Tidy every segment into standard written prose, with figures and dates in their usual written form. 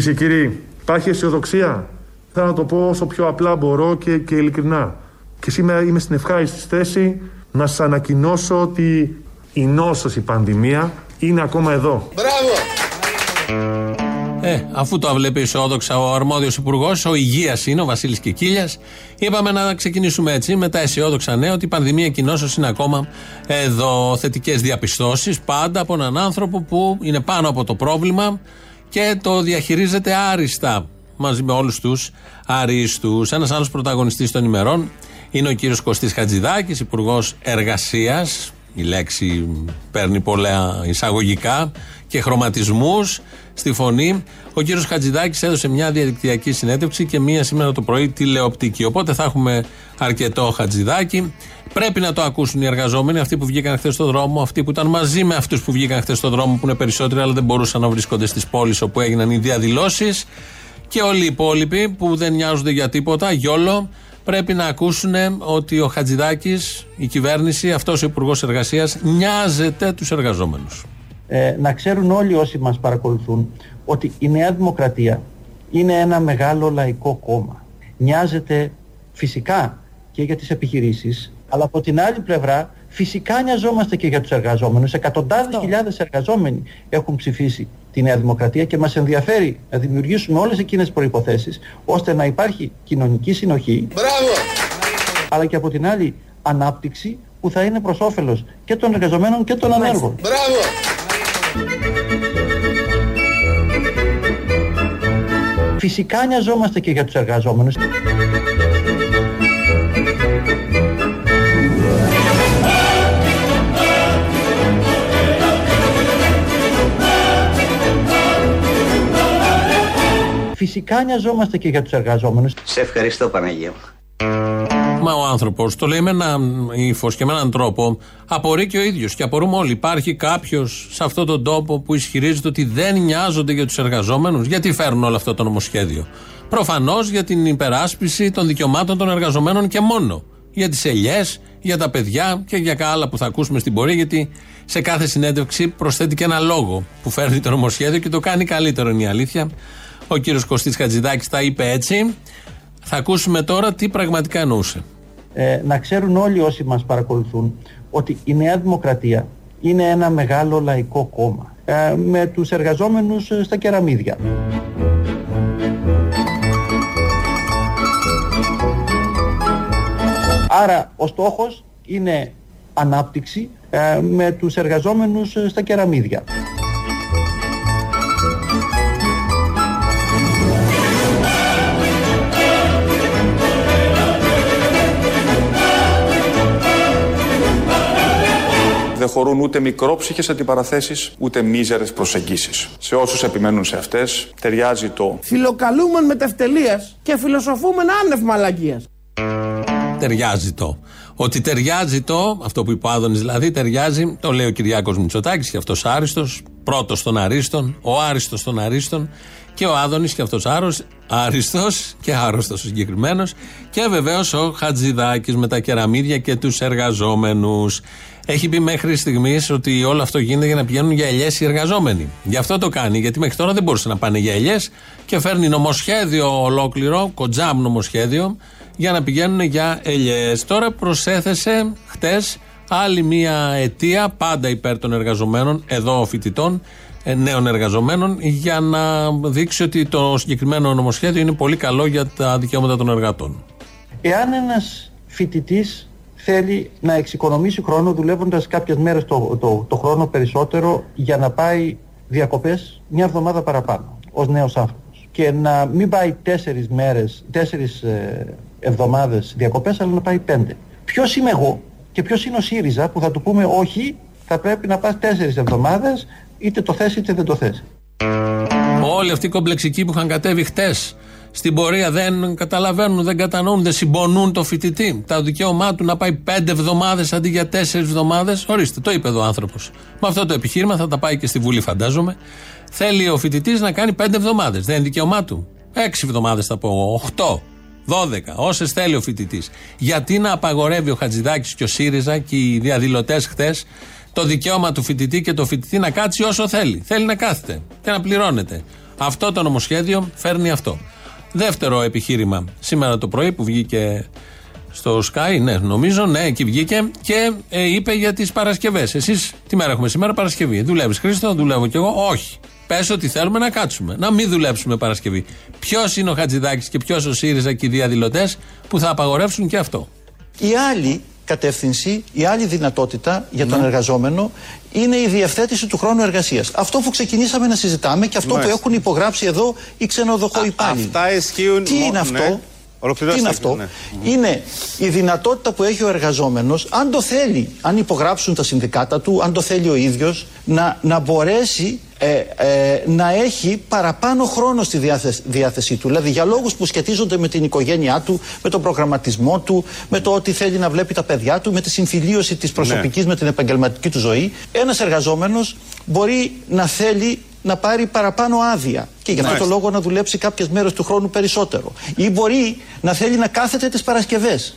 Κυρίες και κύριοι, υπάρχει αισιοδοξία. Θέλω να το πω όσο πιο απλά μπορώ και ειλικρινά. Και σήμερα είμαι στην ευχάριστη θέση να σας ανακοινώσω ότι η νόσος, η πανδημία, είναι ακόμα εδώ. Μπράβο! Αφού το βλέπει αισιόδοξα ο αρμόδιος υπουργός, ο Υγείας είναι, ο Βασίλης Κικίλιας, είπαμε να ξεκινήσουμε έτσι με τα αισιόδοξα νέα ότι η πανδημία και η νόσος είναι ακόμα εδώ. Θετικές διαπιστώσεις πάντα από έναν άνθρωπο που είναι πάνω από το πρόβλημα και το διαχειρίζεται άριστα μαζί με όλους τους αρίστους. Ένας άλλος πρωταγωνιστής των ημερών είναι ο κύριος Κωστής Χατζηδάκης, υπουργός εργασίας. Η λέξη παίρνει πολλά εισαγωγικά και χρωματισμούς στη φωνή. Ο κύριος Χατζηδάκης έδωσε μια διαδικτυακή συνέντευξη και μια σήμερα το πρωί τηλεοπτική. Οπότε θα έχουμε αρκετό Χατζηδάκη. Πρέπει να το ακούσουν οι εργαζόμενοι, αυτοί που βγήκαν χθες στον δρόμο, αυτοί που ήταν μαζί με αυτούς που βγήκαν χθες στον δρόμο, που είναι περισσότεροι, αλλά δεν μπορούσαν να βρίσκονται στις πόλεις όπου έγιναν οι διαδηλώσεις. Και όλοι οι υπόλοιποι που δεν νοιάζονται για τίποτα, γιόλο, πρέπει να ακούσουν ότι ο Χατζηδάκης, η κυβέρνηση, αυτός ο υπουργός εργασίας, νοιάζεται τους εργαζόμενους. Να ξέρουν όλοι όσοι μας παρακολουθούν ότι η Νέα Δημοκρατία είναι ένα μεγάλο λαϊκό κόμμα. Νοιάζεται φυσικά και για τις επιχειρήσεις, αλλά από την άλλη πλευρά φυσικά νοιαζόμαστε και για τους εργαζόμενους. Εκατοντάδες χιλιάδες εργαζόμενοι έχουν ψηφίσει τη Νέα Δημοκρατία και μας ενδιαφέρει να δημιουργήσουμε όλες εκείνες τις προϋποθέσεις ώστε να υπάρχει κοινωνική συνοχή, αλλά και από την άλλη ανάπτυξη που θα είναι προς όφελος και των εργαζομένων και των ανέργων. Φυσικά νοιαζόμαστε και για τους εργαζόμενους. Φυσικά νοιαζόμαστε και για τους εργαζόμενους. Σε ευχαριστώ, Παναγία. Μα ο άνθρωπος το λέει με έναν ύφος και με έναν τρόπο. Απορεί και ο ίδιος και απορούμε όλοι. Υπάρχει κάποιος σε αυτόν τον τόπο που ισχυρίζεται ότι δεν νοιάζονται για τους εργαζόμενους? Γιατί φέρνουν όλο αυτό το νομοσχέδιο? Προφανώς για την υπεράσπιση των δικαιωμάτων των εργαζομένων και μόνο. Για τις ελιές, για τα παιδιά και για άλλα που θα ακούσουμε στην πορεία, γιατί σε κάθε συνέντευξη προσθέτει και ένα λόγο που φέρνει το νομοσχέδιο και το κάνει καλύτερο, είναι η αλήθεια. Ο κύριος Κωστής Χατζηδάκης τα είπε έτσι. Θα ακούσουμε τώρα τι πραγματικά εννοούσε. Να ξέρουν όλοι όσοι μας παρακολουθούν ότι η Νέα Δημοκρατία είναι ένα μεγάλο λαϊκό κόμμα με τους εργαζόμενους στα κεραμίδια. Άρα ο στόχος είναι ανάπτυξη με τους εργαζόμενους στα κεραμίδια. Δεν χωρούν ούτε μικρόψυχες αντιπαραθέσεις, ούτε μίζερες προσεγγίσεις. Σε όσους επιμένουν σε αυτές, ταιριάζει το φιλοκαλούμεν μετευτελείας και φιλοσοφούμεν άνευ μαλακίας. Ταιριάζει το. Ότι ταιριάζει το, αυτό που είπε ο Άδωνης δηλαδή, ταιριάζει, το λέει ο Κυριάκος Μητσοτάκης και αυτός άριστος, πρώτος των αρίστων, ο άριστος των αρίστων, και ο Άδωνης και αυτός άριστος και άρρωστος συγκεκριμένος, και βεβαίως ο Χατζηδάκης με τα κεραμίδια και τους εργαζόμενους. Έχει πει μέχρι στιγμής ότι όλο αυτό γίνεται για να πηγαίνουν για ελιές οι εργαζόμενοι. Γι' αυτό το κάνει, γιατί μέχρι τώρα δεν μπορούσαν να πάνε για ελιές και φέρνει νομοσχέδιο ολόκληρο, κοντζάμ νομοσχέδιο, για να πηγαίνουν για ελιές. Τώρα προσέθεσε χτες άλλη μία αιτία, πάντα υπέρ των εργαζομένων, εδώ φοιτητών, νέων εργαζομένων, για να δείξει ότι το συγκεκριμένο νομοσχέδιο είναι πολύ καλό για τα δικαιώματα των εργατών. Εάν ένας φοιτητής θέλει να εξοικονομήσει χρόνο δουλεύοντας κάποιες μέρες το χρόνο περισσότερο για να πάει διακοπές μια εβδομάδα παραπάνω ως νέος άνθρωπος και να μην πάει τέσσερις εβδομάδες διακοπές, αλλά να πάει 5. Ποιος είμαι εγώ και ποιος είναι ο ΣΥΡΙΖΑ που θα του πούμε όχι, θα πρέπει να πας 4 εβδομάδες, είτε το θες είτε δεν το θες? Όλοι αυτοί οι κομπλεξικοί που είχαν κατέβει χτες στην πορεία δεν καταλαβαίνουν, δεν κατανοούν, δεν συμπονούν το φοιτητή. Το δικαίωμά του να πάει 5 εβδομάδες αντί για 4 εβδομάδες. Ορίστε, το είπε εδώ ο άνθρωπος. Με αυτό το επιχείρημα θα τα πάει και στη Βουλή, φαντάζομαι. Θέλει ο φοιτητής να κάνει 5 εβδομάδες. Δεν είναι δικαίωμά του? 6 εβδομάδες θα πω, 8, 12, όσες θέλει ο φοιτητής. Γιατί να απαγορεύει ο Χατζηδάκης και ο ΣΥΡΙΖΑ και οι διαδηλωτές χτες το δικαίωμα του φοιτητή και το φοιτητή να κάτσει όσο θέλει? Θέλει να κάθεται και να πληρώνεται. Αυτό το νομοσχέδιο φέρνει αυτό. Δεύτερο επιχείρημα σήμερα το πρωί που βγήκε στο Sky, εκεί βγήκε και είπε για τις Παρασκευές. Εσείς τι μέρα έχουμε σήμερα? Παρασκευή. Δουλεύεις Χρήστο, δουλεύω κι εγώ. Όχι. Πες ότι θέλουμε να κάτσουμε. Να μην δουλέψουμε Παρασκευή. Ποιος είναι ο Χατζηδάκης και ποιος ο ΣΥΡΙΖΑ και οι διαδηλωτές που θα απαγορεύσουν και αυτό? Η άλλη κατεύθυνση, η άλλη δυνατότητα για τον εργαζόμενο είναι η διευθέτηση του χρόνου εργασίας. Αυτό που ξεκινήσαμε να συζητάμε και αυτό που έχουν υπογράψει εδώ οι ξενοδοχοϊπάλληλοι. Αυτά ισχύουν. Τι είναι αυτό? Ναι. Τι είναι αυτό? Είναι η δυνατότητα που έχει ο εργαζόμενος, αν το θέλει, αν υπογράψουν τα συνδικάτα του, αν το θέλει ο ίδιος, να μπορέσει να έχει παραπάνω χρόνο στη διάθεσή του. Δηλαδή για λόγους που σχετίζονται με την οικογένειά του, με τον προγραμματισμό του, με το ότι θέλει να βλέπει τα παιδιά του, με τη συμφιλίωση της προσωπικής με την επαγγελματική του ζωή. Ένας εργαζόμενος μπορεί να θέλει να πάρει παραπάνω άδεια και γι' αυτό το λόγο να δουλέψει κάποιες μέρες του χρόνου περισσότερο, ή μπορεί να θέλει να κάθεται τις Παρασκευές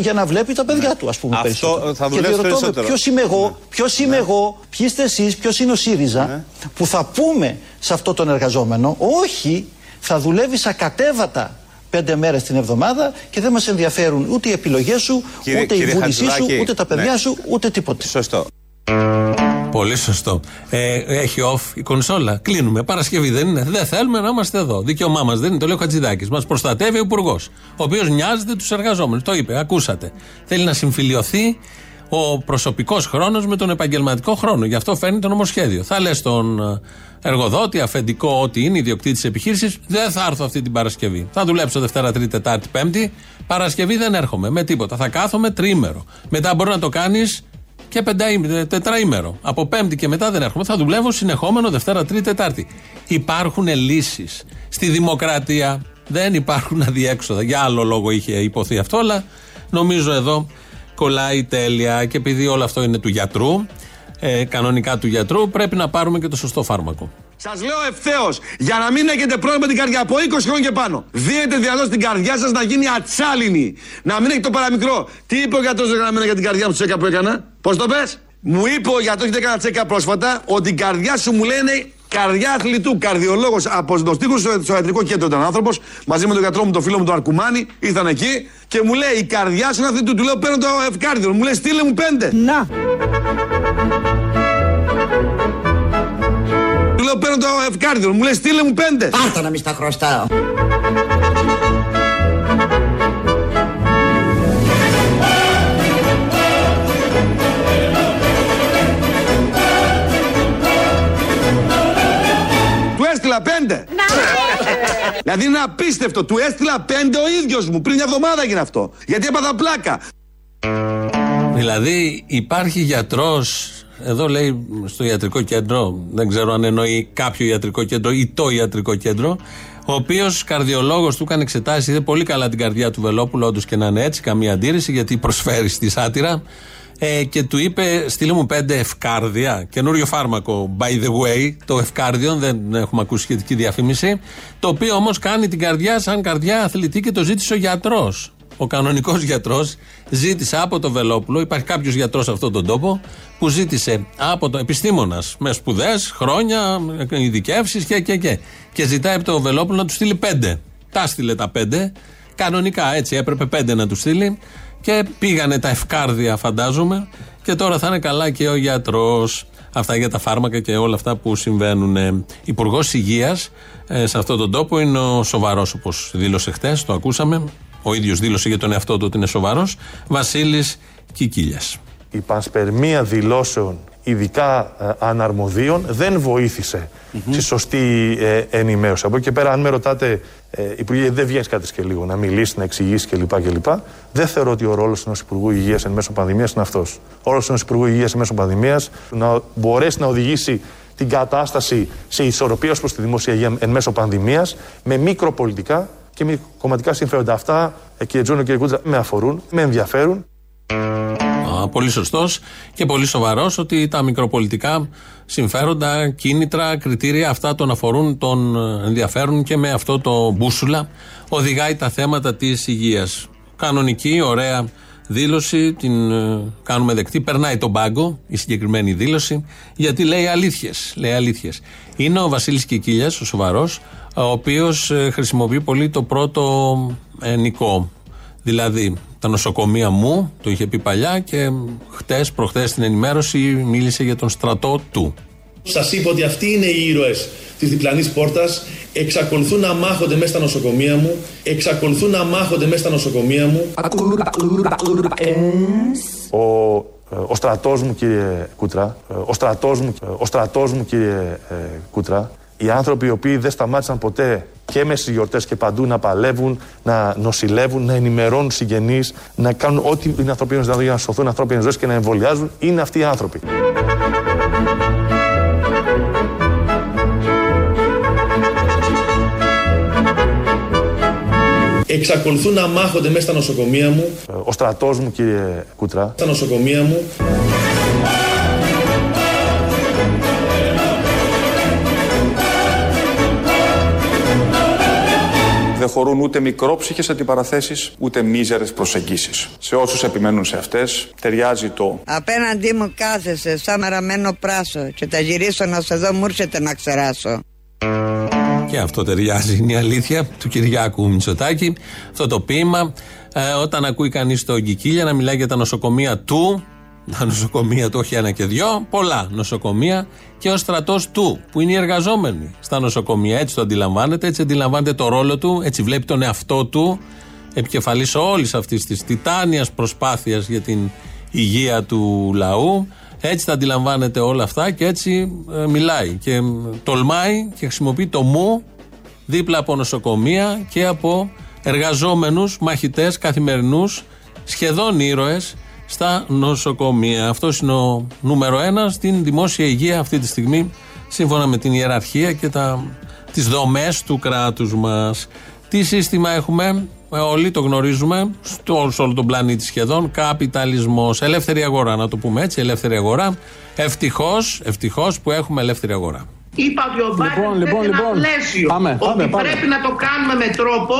για να βλέπει τα παιδιά του, ας πούμε, περισσότερο. Θα δουλέψει περισσότερο. Ποιος είμαι εγώ, ποιοι είστε εσείς, ποιος είναι ο ΣΥΡΙΖΑ που θα πούμε σε αυτό τον εργαζόμενο όχι, θα δουλεύεις ακατέβατα 5 μέρες την εβδομάδα και δεν μας ενδιαφέρουν ούτε οι επιλογές σου, η βούλησή σου, ούτε τα παιδιά σου, ούτε τίποτα. Σωστό. Πολύ σωστό. Έχει off η κονσόλα. Κλείνουμε. Παρασκευή δεν είναι? Δεν θέλουμε να είμαστε εδώ. Δικαίωμά μας δεν είναι. Το λέει ο Χατζηδάκης. Μας προστατεύει ο Υπουργός, ο οποίος νοιάζεται τους εργαζόμενους. Το είπε, ακούσατε. Θέλει να συμφιλιωθεί ο προσωπικός χρόνος με τον επαγγελματικό χρόνο. Γι' αυτό φέρνει το νομοσχέδιο. Θα λες στον εργοδότη, αφεντικό, ότι είναι ιδιοκτήτη της επιχείρησης, δεν θα έρθω αυτή την Παρασκευή. Θα δουλέψω Δευτέρα, Τρίτη, Τετάρτη, Πέμπτη. Παρασκευή δεν έρχομαι με τίποτα. Θα κάθομαι τρίμερο. Μετά μπορεί να το κάνεις και τετραήμερο. Από Πέμπτη και μετά δεν έρχομαι. Θα δουλεύω συνεχόμενο Δευτέρα, Τρίτη, Τετάρτη. Υπάρχουν λύσεις. Στη δημοκρατία δεν υπάρχουν αδιέξοδα. Για άλλο λόγο είχε υποθεί αυτό, αλλά νομίζω εδώ κολλάει τέλεια. Και επειδή όλο αυτό είναι του γιατρού, κανονικά του γιατρού, πρέπει να πάρουμε και το σωστό φάρμακο. Σας λέω ευθέως, για να μην έχετε πρόβλημα την καρδιά από 20 χρόνια και πάνω, δίνετε διαλόγω την καρδιά σας να γίνει ατσάλινη. Να μην έχει το παραμικρό. Τι είπε ο γιατρός για την καρδιά μου τσέκα που έκανα? Πώς το πες? Μου είπε ο γιατρός, γιατί έκανα τσέκα πρόσφατα, ότι η καρδιά σου, μου λένε, καρδιά αθλητού. Καρδιολόγος από Σντοστίχους, στο ιατρικό κέντρο ήταν άνθρωπος, μαζί με τον γιατρό μου, τον φίλο μου, τον Αρκουμάνη, ήρθαν εκεί και μου λέει: η καρδιά σου είναι αθλητού. Του λέω: παίρνω το ευκάρδιο. Μου λέει: στείλε μου 5. Να. Του λέω: παίρνω το ευκάρδιο. Μου λέει: στείλε μου 5. Πάρτα να μη στα χρωστάω. Πέντε. Δηλαδή είναι απίστευτο. Του έστειλα 5 ο ίδιος μου. Πριν μια εβδομάδα έγινε αυτό. Γιατί έπαθα πλάκα. Δηλαδή υπάρχει γιατρός. Εδώ λέει στο ιατρικό κέντρο. Δεν ξέρω αν εννοεί κάποιο ιατρικό κέντρο ή το ιατρικό κέντρο. Ο οποίος καρδιολόγος του έκανε εξετάσεις. Είδε πολύ καλά την καρδιά του Βελόπουλου. Όντως και να είναι έτσι. Καμία αντίρρηση, γιατί προσφέρει στη σάτυρα. Και του είπε: στείλε μου 5 ευκάρδια, καινούριο φάρμακο, by the way, το ευκάρδιο, δεν έχουμε ακούσει σχετική διαφήμιση, το οποίο όμως κάνει την καρδιά σαν καρδιά αθλητή και το ζήτησε ο γιατρός. Ο κανονικός γιατρός ζήτησε από το Βελόπουλο, υπάρχει κάποιος γιατρός σε αυτόν τον τόπο, που ζήτησε από τον επιστήμονας με σπουδές, χρόνια, ειδικεύσεις και ζητάει από το Βελόπουλο να του στείλει 5. Τα στείλε τα 5, κανονικά έτσι έπρεπε 5 να του στείλει. Και πήγανε τα ευκάρδια, φαντάζομαι, και τώρα θα είναι καλά και ο γιατρός. Αυτά για τα φάρμακα και όλα αυτά που συμβαίνουν. Υπουργός Υγείας σε αυτόν τον τόπο είναι ο σοβαρός, όπως δήλωσε χτες, το ακούσαμε. Ο ίδιος δήλωσε για τον εαυτό του ότι είναι σοβαρός. Βασίλης Κικίλιας. Η πανσπερμία δηλώσεων, ειδικά αναρμοδίων, δεν βοήθησε στη σωστή ενημέρωση. Από εκεί και πέρα, αν με ρωτάτε, Υπουργέ, δεν βγαίνει κάτι και λίγο να μιλήσει, να εξηγήσει κλπ. Δεν θεωρώ ότι ο ρόλος ενός Υπουργού Υγείας εν μέσω πανδημίας είναι αυτός. Ο ρόλος ενός Υπουργού Υγείας εν μέσω πανδημίας να μπορέσει να οδηγήσει την κατάσταση σε ισορροπία προς τη δημόσια υγεία εν μέσω πανδημίας με μικροπολιτικά και μη κομματικά συμφέροντα. Αυτά, κύριε Τζούνο, κύριε Κούτζα, με αφορούν, με ενδιαφέρουν. Πολύ σωστός και πολύ σοβαρός ότι τα μικροπολιτικά συμφέροντα, κίνητρα, κριτήρια, αυτά τον αφορούν, τον ενδιαφέρουν και με αυτό το μπούσουλα οδηγάει τα θέματα της υγείας. Κανονική, ωραία δήλωση, την κάνουμε δεκτή, περνάει τον πάγκο η συγκεκριμένη δήλωση, γιατί λέει αλήθειες. Είναι ο Βασίλης Κικίλιας, ο σοβαρός, ο οποίος χρησιμοποιεί πολύ το πρώτο νικό. Δηλαδή, τα νοσοκομεία μου, το είχε πει παλιά και χτες, προχτές στην ενημέρωση μίλησε για τον στρατό του. Σας είπα ότι αυτοί είναι οι ήρωες της διπλανής πόρτας, εξακολουθούν να μάχονται μέσα στα νοσοκομεία μου, Ο στρατός μου, κύριε Κούτρα, οι άνθρωποι οι οποίοι δεν σταμάτησαν ποτέ και με στις γιορτές και παντού να παλεύουν, να νοσηλεύουν, να ενημερώνουν συγγενείς, να κάνουν ό,τι είναι ανθρωπίνως δυνατό για να σωθούν ανθρώπινες ζωές και να εμβολιάζουν, είναι αυτοί οι άνθρωποι. Εξακολουθούν να μάχονται μέσα στα νοσοκομεία μου. Ο στρατός μου, κύριε Κούτρα. Στα νοσοκομεία μου. Δεν χωρούν ούτε μικρόψυχες αντιπαραθέσεις, ούτε μίζερες προσεγγίσεις. Σε όσους επιμένουν σε αυτές, ταιριάζει το «Απέναντί μου κάθεσαι, σαν μαραμένο πράσο, και τα γυρίσω να σε δω, μου έρχεται να ξεράσω». Και αυτό ταιριάζει, είναι η αλήθεια του Κυριάκου Μητσοτάκη. Αυτό το ποίημα, όταν ακούει κανείς τον Κικίλια να μιλάει για τα νοσοκομεία του, τα νοσοκομεία του, όχι ένα και δυο, πολλά νοσοκομεία, και ο στρατός του, που είναι οι εργαζόμενοι στα νοσοκομεία. Έτσι το αντιλαμβάνεται, έτσι αντιλαμβάνεται το ρόλο του, έτσι βλέπει τον εαυτό του, επικεφαλής όλης αυτής της τιτάνιας προσπάθειας για την υγεία του λαού. Έτσι τα αντιλαμβάνεται όλα αυτά και έτσι μιλάει και τολμάει και χρησιμοποιεί το «μου» δίπλα από νοσοκομεία και από εργαζόμενους, μαχητές, καθημερινούς, σχεδόν ήρωες στα νοσοκομεία. Αυτός είναι ο νούμερο ένα στην δημόσια υγεία αυτή τη στιγμή, σύμφωνα με την ιεραρχία και τις δομές του κράτους μας. Τι σύστημα έχουμε, όλοι το γνωρίζουμε, σε όλο τον πλανήτη σχεδόν, καπιταλισμός, ελεύθερη αγορά, να το πούμε έτσι, ελεύθερη αγορά. Ευτυχώς που έχουμε ελεύθερη αγορά. Είπα ότι ο Μπάιντεν ένα πλαίσιο, πάμε. Πρέπει να το κάνουμε με τρόπο,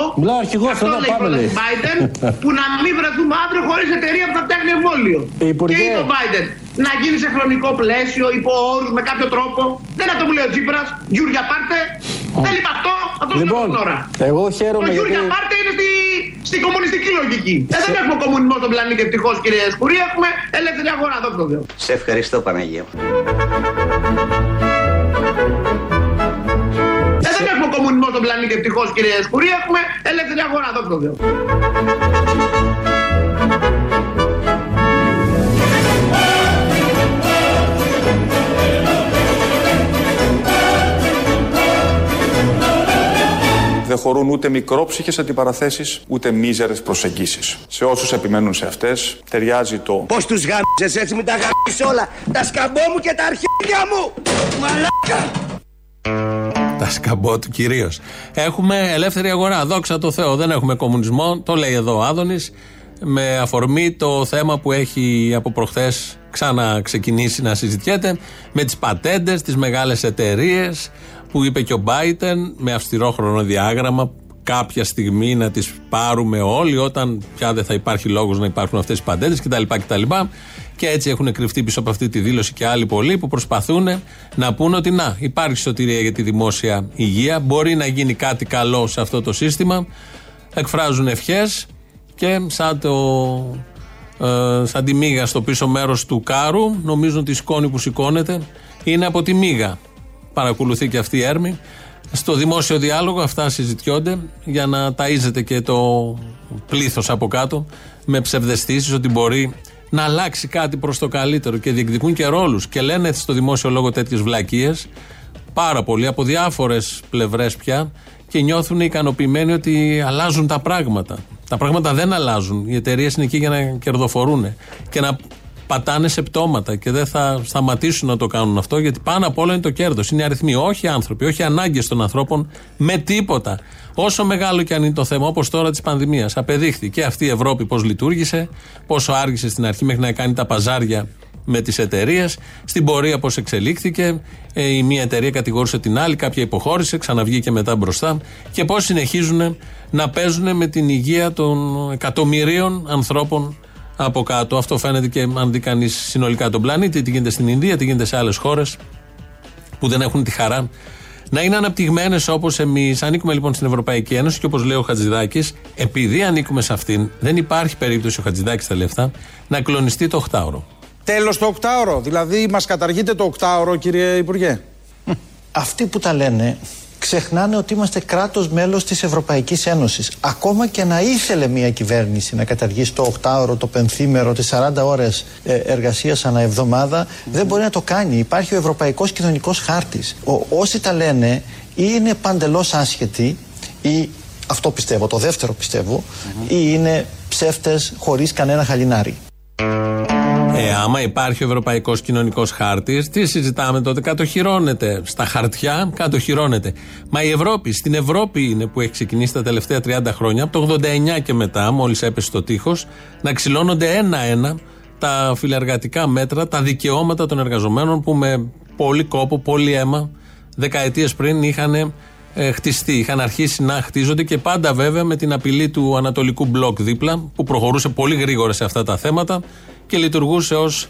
αυτό λέει ο πρόεδρος Μπάιντεν, που να μην βρεθούμε αύριο χωρίς εταιρεία που θα φτιάχνει εμβόλιο. Και είπε ο Μπάιντεν να γίνει σε χρονικό πλαίσιο, υπό όρους, με κάποιο τρόπο. Δεν θα το μου λέει ο Τσίπρας, Γιούρια πάρτε, δεν είπα αυτό, θα το σκοτώσω τώρα. Εγώ χαίρομαι το Γιούρια πάρτε είναι στην κομμουνιστική λογική. Δεν έχουμε κομμουνισμό στον πλανήτη ευτυχώς, κύριε Σκουρή, έχουμε ελεύθερη αγορά, δόκτω Θεό. Σε ευχαριστώ, Παναγία. Δεν έχουμε κομμουνισμό στον πλανήτη ευτυχώς, κύριε Σκουρή, έχουμε ελεύθερη αγορά, δόκτω Θεό. Δεν χωρούν ούτε μικρόψυχες αντιπαραθέσεις, ούτε μίζερες προσεγγίσεις. Σε όσους επιμένουν σε αυτές, ταιριάζει το «Πώς τους γάμψες έτσι, μην τα γάμψεις όλα, τα σκαμπό μου και τα αρχίδια μου, μαλάκα!» Τα σκαμπό του κυρίως. Έχουμε ελεύθερη αγορά, δόξα τω Θεώ, δεν έχουμε κομμουνισμό, το λέει εδώ ο Άδωνης, με αφορμή το θέμα που έχει από προχθές ξαναξεκινήσει να συζητιέται, με τις πατέντες, τις μεγάλες εταιρείες, που είπε και ο Μπάιντεν με αυστηρό χρονοδιάγραμμα κάποια στιγμή να τις πάρουμε όλοι όταν πια δεν θα υπάρχει λόγος να υπάρχουν αυτές οι παντέντες κτλ. Και έτσι έχουν κρυφτεί πίσω από αυτή τη δήλωση και άλλοι πολλοί που προσπαθούν να πούν ότι να, υπάρχει σωτηρία για τη δημόσια υγεία, μπορεί να γίνει κάτι καλό σε αυτό το σύστημα, εκφράζουν ευχές και σαν τη μύγα στο πίσω μέρος του κάρου νομίζουν ότι η σκόνη που σηκώνεται είναι από τη μύγα. Παρακολουθεί και αυτή η έρμη. Στο δημόσιο διάλογο αυτά συζητιόνται για να ταΐζεται και το πλήθος από κάτω με ψευδαισθήσεις ότι μπορεί να αλλάξει κάτι προς το καλύτερο και διεκδικούν και ρόλους και λένε στο δημόσιο λόγο τέτοιες βλακίες πάρα πολύ από διάφορες πλευρές πια και νιώθουν ικανοποιημένοι ότι αλλάζουν τα πράγματα. Τα πράγματα δεν αλλάζουν. Οι εταιρείες είναι εκεί για να κερδοφορούν και να πατάνε σε πτώματα και δεν θα σταματήσουν να το κάνουν αυτό γιατί πάνω απ' όλα είναι το κέρδος. Είναι αριθμοί, όχι άνθρωποι, όχι ανάγκες των ανθρώπων με τίποτα. Όσο μεγάλο και αν είναι το θέμα, όπως τώρα της πανδημίας, απεδείχθη και αυτή η Ευρώπη πώς λειτουργήσε, πόσο άργησε στην αρχή μέχρι να κάνει τα παζάρια με τις εταιρείες, στην πορεία πώς εξελίχθηκε, η μία εταιρεία κατηγόρησε την άλλη, κάποια υποχώρησε, ξαναβγήκε μετά μπροστά και πώς συνεχίζουν να παίζουν με την υγεία των εκατομμυρίων ανθρώπων από κάτω. Αυτό φαίνεται και αν δει κανείς συνολικά τον πλανήτη, τι γίνεται στην Ινδία, τι γίνεται σε άλλες χώρες που δεν έχουν τη χαρά να είναι αναπτυγμένες όπως εμείς. Ανήκουμε λοιπόν στην Ευρωπαϊκή Ένωση και όπως λέει ο Χατζηδάκης, επειδή ανήκουμε σε αυτήν, δεν υπάρχει περίπτωση, ο Χατζηδάκης τα λέει αυτά, να κλονιστεί το 8ωρο. Τέλος το 8ωρο, δηλαδή μας καταργείται το 8ωρο, κύριε Υπουργέ. Αυτοί που τα λένε ξεχνάνε ότι είμαστε κράτος μέλος της Ευρωπαϊκής Ένωσης. Ακόμα και να ήθελε μια κυβέρνηση να καταργήσει το 8ωρο, το 5ήμερο, τις 40 ώρες εργασίας ανά εβδομάδα, δεν μπορεί να το κάνει. Υπάρχει ο Ευρωπαϊκός Κοινωνικός Χάρτης. Όσοι τα λένε ή είναι παντελώς άσχετοι, ή αυτό πιστεύω, το δεύτερο πιστεύω, ή είναι ψεύτες χωρίς κανένα χαλινάρι. Άμα υπάρχει ο Ευρωπαϊκός Κοινωνικός Χάρτης, τι συζητάμε τότε? Κατοχυρώνεται στα χαρτιά, κατοχυρώνεται. Μα η Ευρώπη, στην Ευρώπη είναι που έχει ξεκινήσει τα τελευταία 30 χρόνια, από το 89 και μετά, μόλις έπεσε το τείχος, να ξυλώνονται ένα-ένα τα φιλεργατικά μέτρα, τα δικαιώματα των εργαζομένων που με πολύ κόπο, πολύ αίμα, δεκαετίες πριν είχαν χτιστεί, είχαν αρχίσει να χτίζονται και πάντα βέβαια με την απειλή του Ανατολικού Μπλοκ δίπλα, που προχωρούσε πολύ γρήγορα σε αυτά τα θέματα και λειτουργούσε ως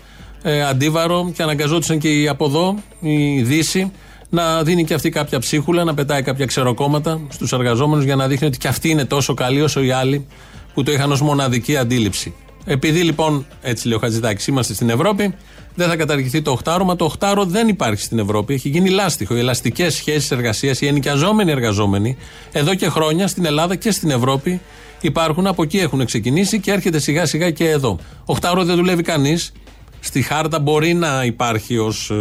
αντίβαρο, και αναγκαζόντουσαν και από εδώ η Δύση να δίνει και αυτή κάποια ψίχουλα, να πετάει κάποια ξεροκόμματα στους εργαζόμενους για να δείχνει ότι και αυτοί είναι τόσο καλοί όσο οι άλλοι που το είχαν ως μοναδική αντίληψη. Επειδή λοιπόν, έτσι λέει ο Χατζηδάκης, είμαστε στην Ευρώπη, δεν θα καταργηθεί το 8ωρο, μα το 8ωρο δεν υπάρχει στην Ευρώπη. Έχει γίνει λάστιχο. Οι ελαστικές σχέσεις εργασίας, οι ενοικιαζόμενοι εργαζόμενοι, εδώ και χρόνια στην Ελλάδα και στην Ευρώπη υπάρχουν, από εκεί έχουν ξεκινήσει και έρχεται σιγά σιγά και εδώ. 8ωρο δεν δουλεύει κανείς. Στη χάρτα μπορεί να υπάρχει ως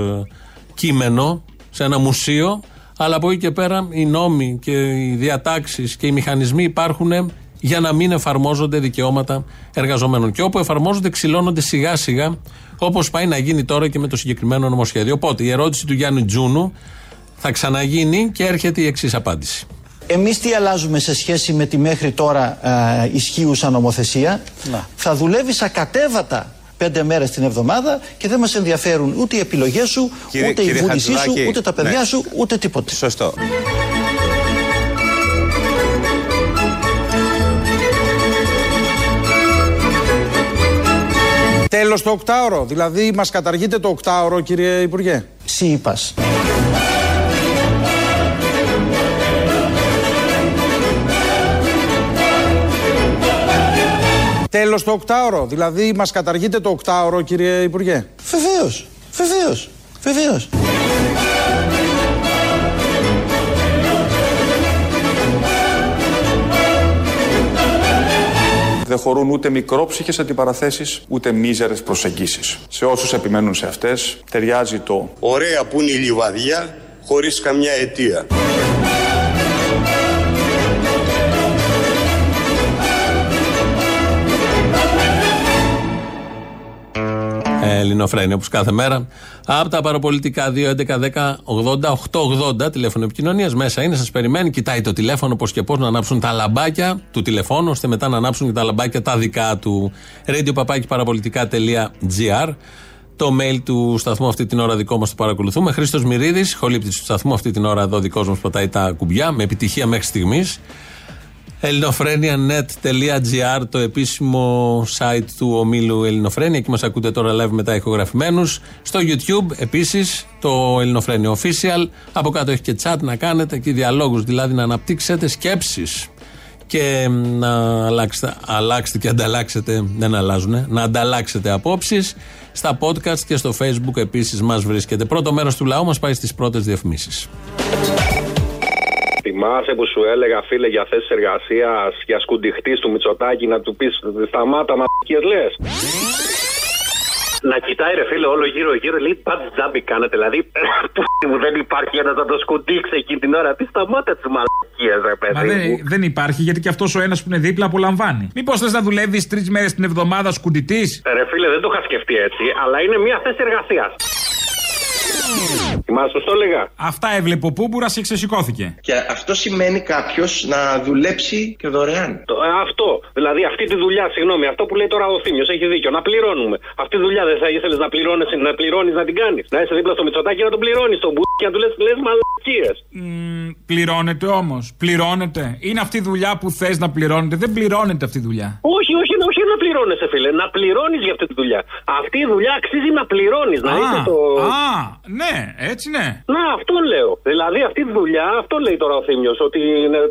κείμενο σε ένα μουσείο, αλλά από εκεί και πέρα οι νόμοι και οι διατάξεις και οι μηχανισμοί υπάρχουν για να μην εφαρμόζονται δικαιώματα εργαζομένων. Και όπου εφαρμόζονται, ξυλώνονται σιγά σιγά, όπως πάει να γίνει τώρα και με το συγκεκριμένο νομοσχέδιο. Οπότε η ερώτηση του Γιάννη Τζούνου θα ξαναγίνει και έρχεται η εξής απάντηση. Εμείς τι αλλάζουμε σε σχέση με τη μέχρι τώρα ισχύουσα νομοθεσία? Να. Θα δουλεύεις ακατέβατα 5 μέρες την εβδομάδα και δεν μας ενδιαφέρουν ούτε οι επιλογές σου, ούτε η βούλησή σου, ούτε τα παιδιά σου, ούτε τίποτα. Σωστό. Τέλος το 8ωρο, δηλαδή μας καταργείται το 8ωρο, κύριε Υπουργέ. ΣΥΙΠΑΣ. Τέλος το 8ωρο, δηλαδή μας καταργείται το 8ωρο, κύριε Υπουργέ. Βεβαίως, βεβαίως, βεβαίως. Δεν χωρούν ούτε μικρόψυχες αντιπαραθέσεις, ούτε μίζερες προσεγγίσεις. Σε όσους επιμένουν σε αυτές, ταιριάζει το «ωραία που είναι η λιβαδιά, χωρίς καμιά αιτία». Ελληνοφρένη, όπως κάθε μέρα. Από τα παραπολιτικά 2-11-10-80-8-80, τηλέφωνο επικοινωνίας. Μέσα είναι, σας περιμένει. Κοιτάει το τηλέφωνο πώς και πώς να ανάψουν τα λαμπάκια του τηλεφώνου, ώστε μετά να ανάψουν και τα λαμπάκια τα δικά του. radio-papaki-παραπολιτικά.gr, το mail του σταθμού αυτή την ώρα δικό μας, το παρακολουθούμε. Χρήστος Μυρίδης, χολύπτης του σταθμού αυτή την ώρα εδώ, δικός μας, πατάει τα κουμπιά με επιτυχία μέχρι στιγμής. ελληνοφρένια.net.gr, το επίσημο site του ομίλου Ελληνοφρένια. Εκεί μας ακούτε τώρα live μετά ηχογραφημένους. Στο YouTube επίσης το Ελληνοφρένια Official. Από κάτω έχει και chat να κάνετε και διαλόγους, δηλαδή να αναπτύξετε σκέψεις και να αλλάξετε και ανταλλάξετε. Δεν αλλάζουνε. Να ανταλλάξετε απόψεις. Στα podcast και στο Facebook επίσης μας βρίσκεται. Πρώτο μέρος του λαού μας πάει στις πρώτες διαφημίσεις. Θυμάσαι που σου έλεγα, φίλε, για θέσεις εργασίας, για σκουντιχτής του Μητσοτάκη, να του πεις σταμάτα μαλακίες λες? Να κοιτάει ρε φίλε όλο γύρω, λέει πάντα τζάμπι κάνετε, δηλαδή που δεν υπάρχει ένας να το σκουντίξει εκείνη την ώρα, τι σταμάτα τις μαλακίες ρε παιδί. Δεν υπάρχει, γιατί και αυτός ο ένας που είναι δίπλα απολαμβάνει. Μήπως θες να δουλεύεις 3 μέρες την εβδομάδα σκουντιτής? Ρε φίλε, δεν το είχα σκεφτεί έτσι, αλλά είναι μια θέση εργασίας. Θυμάσαι το έλεγα. Αυτά έβλεπε ο Πούμπουρας και ξεσηκώθηκε. Και αυτό σημαίνει κάποιος να δουλέψει και δωρεάν. Αυτό. Δηλαδή αυτή τη δουλειά, συγγνώμη, αυτό που λέει τώρα ο Θήμιος έχει δίκιο. Να πληρώνουμε. Αυτή τη δουλειά δεν θα ήθελες να πληρώνεις, να την κάνεις? Να είσαι δίπλα στο Μητσοτάκη και να τον πληρώνεις τον Μπούμπουρα και να του λες μαλακίες. Πληρώνεται όμως. Πληρώνεται. Είναι αυτή η δουλειά που θες να πληρώνεται. Δεν πληρώνεται αυτή η δουλειά. Όχι, όχι, όχι, να πληρώνεσαι, φίλε, να πληρώνεις για αυτή τη δουλειά. Αυτή η δουλειά αξίζει να πληρώνεις, να είσαι το. Α, ναι, έτσι ναι. Να, αυτό λέω. Δηλαδή αυτή τη δουλειά, αυτό λέει τώρα ο Θήμιος, ότι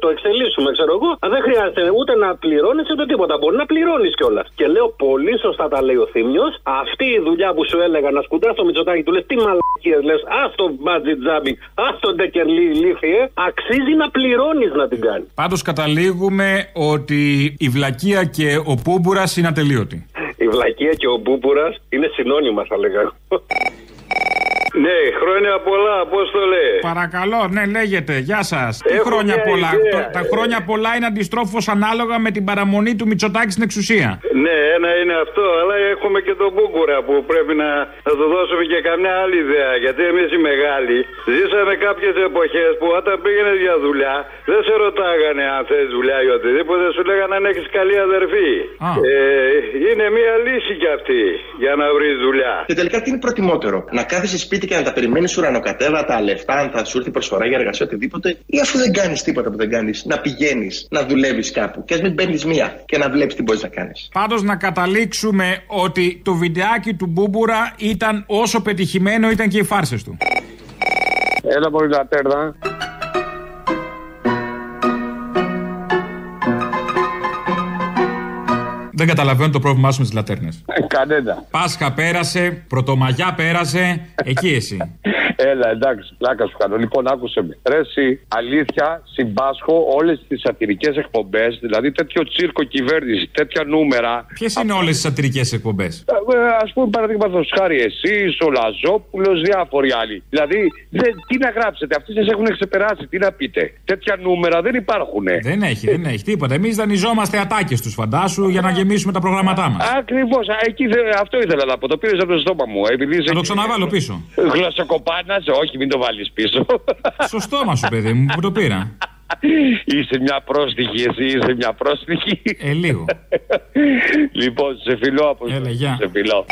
το εξελίσσουμε, ξέρω εγώ. Δεν χρειάζεται ούτε να πληρώνεσαι ούτε τίποτα. Μπορεί να πληρώνεις κιόλας. Και λέω πολύ σωστά τα λέει ο Θήμιος. Αυτή η δουλειά που σου έλεγα να σκουντάς το Μητσοτάκη, του λες τι μαλακίες λες, ας το μπάτζι τζάμπι, ας το ντεκερλί λίφιε, αξίζει να πληρώνεις να την κάνεις. Πάντως καταλήγουμε ότι η βλακεία και ο Πούμπουρας είναι ατελείωτοι. Η βλακεία και ο Πούμπουρας είναι συνώνυμα, θα λέγαμε. Ναι, χρόνια πολλά, πώς το λέει. Παρακαλώ, ναι, λέγεται, γεια σας. Τι χρόνια πολλά. Τα χρόνια πολλά είναι αντιστρόφως ανάλογα με την παραμονή του Μητσοτάκη στην εξουσία. Ναι, ένα είναι αυτό, αλλά έχουμε και τον Πούγκουρα που πρέπει να του δώσουμε και καμιά άλλη ιδέα. Γιατί εμείς οι μεγάλοι ζήσαμε κάποιες εποχές που όταν πήγαινε για δουλειά δεν σε ρωτάγανε αν θες δουλειά ή οτιδήποτε, σου λέγανε αν έχεις καλή αδερφή. Είναι μια λύση κι αυτή για να βρεις δουλειά. Και τελικά τι είναι προτιμότερο, να κάθεσαι σπίτι και να τα περιμένεις ουρανοκατέβα, τα λεφτά, αν θα σου έρθει προσφορά για εργασία, οτιδήποτε, ή αφού δεν κάνεις τίποτα που δεν κάνεις, να πηγαίνεις, να δουλεύεις κάπου και ας μην παίρνεις μία και να βλέπεις τι μπορείς να κάνεις. Πάντως να καταλήξουμε ότι το βιντεάκι του Μπούμπουρα ήταν όσο πετυχημένο ήταν και οι φάρσες του. Έλα πολύ λατέρδα. Δεν καταλαβαίνω το πρόβλημά σου με τις λατέρνες. Κανένα. Πάσχα πέρασε, Πρωτομαγιά πέρασε, εκεί εσύ. Έλα, εντάξει, πλάκα σου κάνω. Λοιπόν, άκουσε με. Ρε εσύ, αλήθεια, συμπάσχω όλες τις σατιρικές εκπομπές, δηλαδή τέτοιο τσίρκο κυβέρνηση, τέτοια νούμερα. Ποιες είναι όλες τις σατιρικές εκπομπές? Ας πούμε, παραδείγματος χάρη, εσείς, ο Λαζόπουλος, διάφοροι άλλοι. Δηλαδή, τι να γράψετε, αυτοί σας έχουν ξεπεράσει, τι να πείτε. Τέτοια νούμερα δεν υπάρχουν. Δεν έχει τίποτα. Εμείς δανειζόμαστε ατάκες τους, φαντάσου, για να γεμίσουμε τα προγράμματά μας. Ακριβώς, αυτό ήθελα να πω. Το πήρες από το στόμα μου. Θα το ξαναβάλω πίσω. Γλωσσοκοπάνασε, όχι, μην το βάλεις πίσω. Στο στόμα σου, παιδί μου, που το πήρα. Είσαι μια πρόστιχη, εσύ είσαι μια πρόστιχη. Λίγο. Λοιπόν, σε φιλώ από εδώ. Σε φιλώ.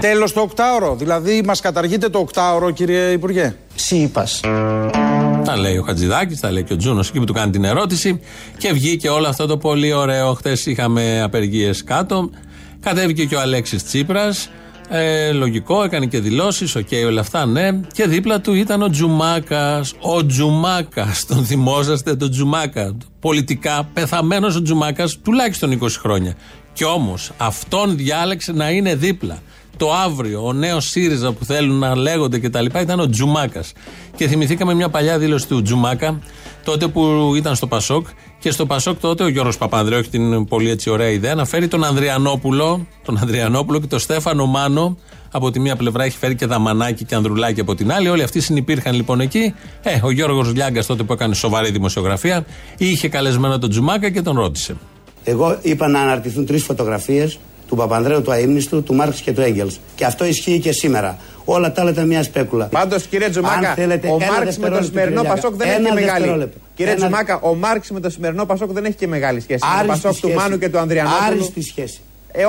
Τέλος το οκτάωρο, δηλαδή μας καταργείται το οκτάωρο, κύριε Υπουργέ. ΣΥΠΑΣ. Τα λέει ο Χατζηδάκης, τα λέει και ο Τζούνος εκεί που του κάνει την ερώτηση και βγήκε όλο αυτό το πολύ ωραίο. Χθες είχαμε απεργίες κάτω, κατέβηκε και ο Αλέξης Τσίπρας, λογικό, έκανε και δηλώσεις, οκ, όλα αυτά, ναι. Και δίπλα του ήταν ο Τζουμάκας, τον θυμόσαστε τον Τζουμάκα, πολιτικά πεθαμένος ο Τζουμάκας τουλάχιστον 20 χρόνια. Κι όμως αυτόν διάλεξε να είναι δίπλα. Το αύριο, ο νέος ΣΥΡΙΖΑ που θέλουν να λέγονται κτλ. Ήταν ο Τζουμάκας. Και θυμηθήκαμε μια παλιά δήλωση του Τζουμάκα, τότε που ήταν στο Πασόκ. Και στο Πασόκ τότε ο Γιώργος Παπανδρέου έχει την πολύ έτσι ωραία ιδέα να φέρει τον Ανδριανόπουλο, και τον Στέφανο Μάνο από τη μία πλευρά. Έχει φέρει και Δαμανάκη και Ανδρουλάκη από την άλλη. Όλοι αυτοί συνυπήρχαν λοιπόν εκεί. Ο Γιώργος Λιάγκας τότε που έκανε σοβαρή δημοσιογραφία, είχε καλεσμένο τον Τζουμάκα και τον ρώτησε. Εγώ είπα να αναρτηθούν 3 φωτογραφίες. Του Παπανδρέου, του αείμνηστου, του Μάρξ και του Έγγελς. Και αυτό ισχύει και σήμερα. Όλα τα άλλα ήταν μια σπέκουλα. Πάντως, κύριε Τζουμάκα, ο Μάρξ με το σημερινό Πασόκ δεν έχει και μεγάλη. Κύριε Τζουμάκα, ο Μάρξ με το σημερινό Πασόκ δεν έχει και μεγάλη σχέση. Άριστη με το Πασόκ του Μάνου και του Ανδριανόπουλου. Άριστη σχέση.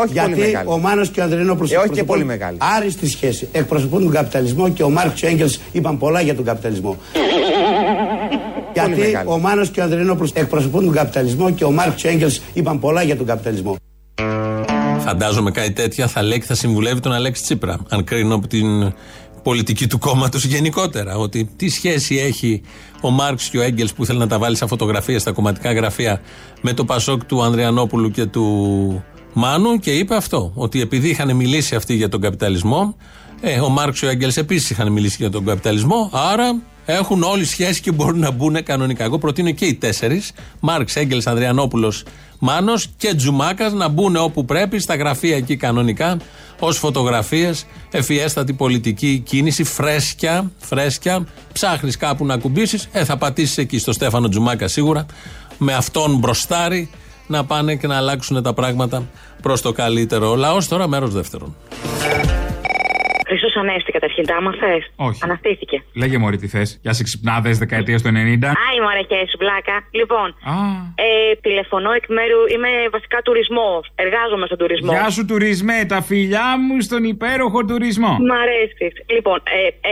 Όχι γιατί πολύ μεγάλη. Ο Μάνος και ο Ανδριανόπουλος. Όχι και πολύ μεγάλη. Άριστη σχέση. Εκπροσωπούν τον καπιταλισμό και ο Μάρξ και ο Έγγελς είπαν πολλά για τον καπιταλισμό. Γιατί ο Μάνος και ο Ανδριανόπουλος εκπροσωπούν τον καπιταλισμό και ο Μάρξ και ο Έγγελς είπαν πολλά για τον καπιταλισμό. Φαντάζομαι κάτι τέτοια θα λέει και θα συμβουλεύει τον Αλέξη Τσίπρα. Αν κρίνω από την πολιτική του κόμματος γενικότερα. Ότι τι σχέση έχει ο Μάρξ και ο Έγγελς που θέλει να τα βάλει σαν φωτογραφίες στα κομματικά γραφεία με το Πασόκ του Ανδριανόπουλου και του Μάνου. Και είπε αυτό. Ότι επειδή είχαν μιλήσει αυτοί για τον καπιταλισμό, ο Μάρξ και ο Έγγελς επίσης είχαν μιλήσει για τον καπιταλισμό. Άρα έχουν όλοι σχέση και μπορούν να μπουν κανονικά. Εγώ προτείνω και οι 4. Μάρξ, Έγγελς, Ανδριανόπουλος, Μάνος και Τζουμάκας να μπουν όπου πρέπει στα γραφεία εκεί κανονικά ως φωτογραφίες, ευφιέστατη πολιτική κίνηση, φρέσκια, ψάχνεις κάπου να κουμπίσεις, θα πατήσεις εκεί στο Στέφανο Τζουμάκα σίγουρα, με αυτόν μπροστάρι να πάνε και να αλλάξουν τα πράγματα προς το καλύτερο. Ο λαός τώρα μέρος δεύτερον. Χριστός Ανέστη καταρχήν, τα άμα θες. Όχι. Αναστήθηκε. Λέγε μωρή τι θες. Για σε ξυπνάδες δεκαετίας του 90. Άι μωρέ και σου πλάκα. Λοιπόν, τηλεφωνώ εκ μέρου, είμαι βασικά τουρισμός. Εργάζομαι στον τουρισμό. Γεια σου τουρισμέ, τα φιλιά μου στον υπέροχο τουρισμό. Μ' αρέσεις. Λοιπόν,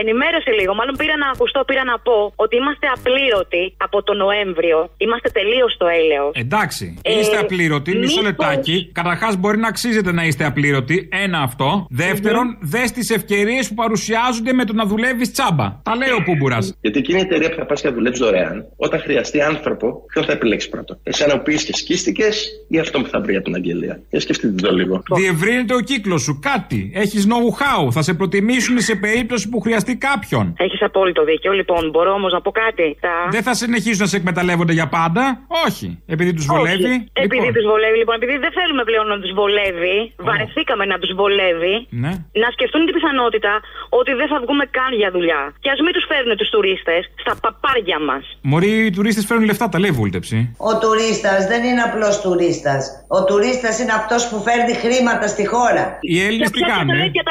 ενημέρωσε λίγο. Μάλλον πήρα να ακουστώ, πήρα να πω ότι είμαστε απλήρωτοι από τον Νοέμβριο. Είμαστε τελείως στο έλεος. Εντάξει. Είστε απλήρωτοι, μισό λεπτάκι. Καταρχάς μπορεί να αξίζετε να είστε απλήρωτοι. Ένα αυτό. Δεύτερον, δες τις ευκαιρίες που παρουσιάζονται με το να δουλεύεις τσάμπα. Τα λέει ο Πούμπουρας. Γιατί εκείνη η εταιρεία που θα πας και δουλεύεις δωρεάν, όταν χρειαστεί άνθρωπο, ποιο θα επιλέξει πρώτο. Εσένα ο οποίος και σκίστηκες ή αυτό που θα βρει για την αγγελία. Για σκεφτείτε το λίγο. Διευρύνεται ο κύκλος σου. Κάτι. Έχεις know-how. Θα σε προτιμήσουν σε περίπτωση που χρειαστεί κάποιον. Έχεις απόλυτο δίκιο. Λοιπόν, μπορώ όμως να πω κάτι. Δεν θα συνεχίσουν να σε εκμεταλλεύονται για πάντα. Όχι. Επειδή τους βολεύει. Επειδή τους βολεύει, λοιπόν. Επειδή δεν θέλουμε πλέον να τους βολεύει. Βαρεθήκαμε να τους βολεύει. Ναι. Να σκεφτούν την πιθανότητα ότι δεν θα βγούμε καν για δουλειά. Και ας μην τους φέρνουν τους τουρίστες στα παπάρια μας. Μωρή, οι τουρίστες φέρνουν λεφτά, τα λέει βούλτεψη. Ο τουρίστας δεν είναι απλός τουρίστας. Ο τουρίστας είναι αυτός που φέρνει χρήματα στη χώρα. Οι Έλληνες τι κάνουν. Ποια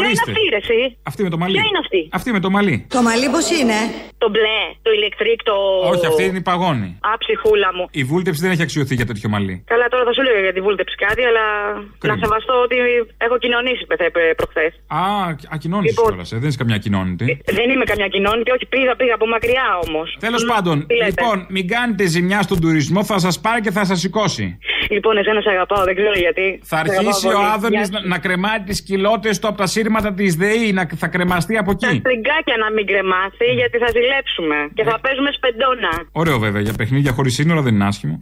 είναι αυτή, ρε, εσύ? Αυτή με το μαλλί. Ποια είναι αυτή? Αυτή με το μαλλί. Το μαλλί πώς είναι? Το μπλε, το ηλεκτρικ, το. Όχι, αυτή είναι η παγόνη. Α, ψυχούλα μου. Η βούλτεψη δεν έχει αξιωθεί για τέτοιο μαλλί. Καλά, τώρα θα σου λέω για τη βούλτεψη κάτι, αλλά. Κρίνει. Να σεβαστώ ότι έχω κοινωνήσει προχθές. Α, ακοινώνει κιόλα. Δεν είσαι καμιά κοινώνητη. Δεν είμαι καμιά κοινώνητη, όχι, πήγα από μακριά όμως. Τέλος πάντων, λοιπόν, μην κάνετε ζημιά στον τουρισμό, θα σας πάρει και θα σας σηκώσει. Λοιπόν, εσένα σε αγαπάω, δεν ξέρω γιατί. Θα αρχίσει ο Άδωνης να κρεμάει τις κοιλώτες του από τα σύρματα της ΔΕΗ, θα κρεμαστεί από εκεί. Τα στριγκάκια να μην κρεμάσει, γιατί θα ζηλέψουμε και θα παίζουμε σπεντόνα. Ωραίο βέβαια, για παιχνίδια χωρίς σύνορα δεν είναι άσχημο.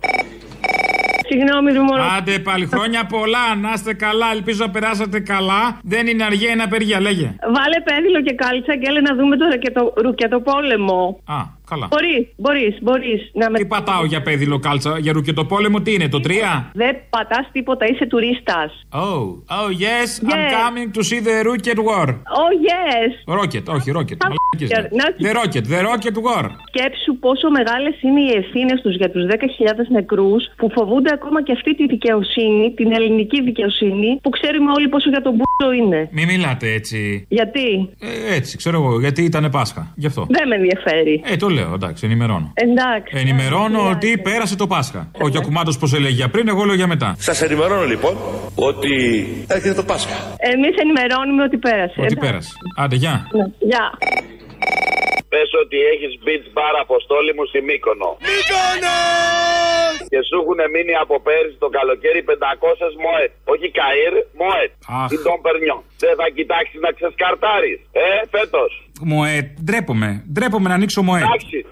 Συγγνώμη, μόνο. Άντε πάλι, χρόνια πολλά, να είστε καλά. Ελπίζω να περάσατε καλά. Δεν είναι αργία, είναι απεργία, λέγε. Βάλε πέδιλο και κάλτσα και έλε να δούμε τώρα και το ρουκετοπόλεμο. Α, καλά. Μπορείς να με. Τι πατάω για πέδιλο, κάλτσα, για ρουκετοπόλεμο, τι είναι, το 3? Δεν πατάς τίποτα, είσαι τουρίστας. Oh, yes, I'm coming to see the rocket war. Oh, yes. Rocket, όχι, rocket. The rocket war. Σκέψου πόσο μεγάλες είναι οι ευθύνες τους για τους 10.000 νεκρούς που φοβούνται ακόμα και αυτή τη δικαιοσύνη, την ελληνική δικαιοσύνη, που ξέρουμε όλοι πόσο για τον μπούτσο είναι. Μη μιλάτε έτσι. Γιατί? Έτσι, ξέρω εγώ, γιατί ήταν Πάσχα. Γι' αυτό. Δεν με ενδιαφέρει. Το λέω, εντάξει, ενημερώνω. Ενημερώνω ότι πέρασε το Πάσχα. Ο Γιακουμάτος πως έλεγε για πριν, εγώ λέω για μετά. Σας ενημερώνω λοιπόν ότι έρχεται το Πάσχα. Εμείς ενημερώνουμε ότι πέρασε. Ότι πέρασε. Άντε, γεια. Γεια. Πες ότι έχεις beach bar, Αποστόλη μου, στη Μύκονο. Μύκονο! Και σου έχουν μείνει από πέρυσι το καλοκαίρι 500 μοέτ. Όχι καΐρ, μοέτ. Τι τον περνιό. Δεν θα κοιτάξεις να ξεσκαρτάρεις. Φέτος. Μοέτ. Ντρέπομαι να ανοίξω μοέτ.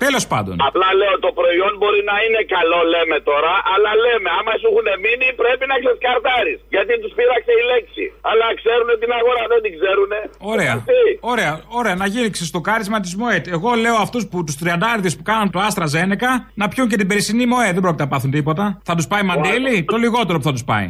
Τέλος πάντων. Απλά λέω το προϊόν μπορεί να είναι καλό, λέμε τώρα, αλλά λέμε άμα σου έχουν μείνει πρέπει να ξεσκαρτάρεις. Γιατί τους πήραξε η λέξη. Αλλά ξέρουν την αγορά, δεν την ξέρουν. Ωραία. Να γίνει ξεστοκάρισμα τη μοέτ. Εγώ λέω αυτούς που τους 30 που κάναν το Άστρα Ζένεκα να πιούν και την περσινή ΜΟΕ. Δεν πρόκειται να πάθουν τίποτα. Θα τους πάει μαντέλι, το λιγότερο που θα τους πάει.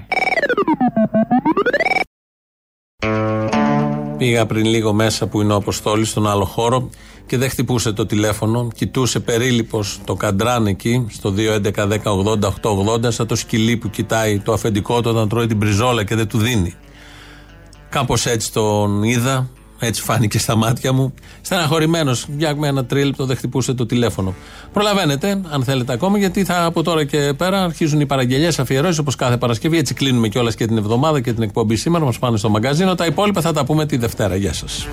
Πήγα πριν λίγο μέσα που είναι ο Αποστόλης στον άλλο χώρο και δεν χτυπούσε το τηλέφωνο. Κοιτούσε περίληπος το καντράν εκεί στο 211 10 80 880, σαν το σκυλί που κοιτάει το αφεντικό του όταν τρώει την μπριζόλα και δεν του δίνει. Κάπως έτσι τον είδα. Έτσι φάνηκε στα μάτια μου. Στεναχωρημένος, για ένα 3 λεπτό δεν χτυπούσε το τηλέφωνο. Προλαβαίνετε, αν θέλετε ακόμα, γιατί θα από τώρα και πέρα αρχίζουν οι παραγγελίες, αφιερώσεις όπως κάθε Παρασκευή. Έτσι κλείνουμε κιόλας και την εβδομάδα και την εκπομπή σήμερα. Μας πάνε στο μαγκαζίνο. Τα υπόλοιπα θα τα πούμε τη Δευτέρα. Γεια σας.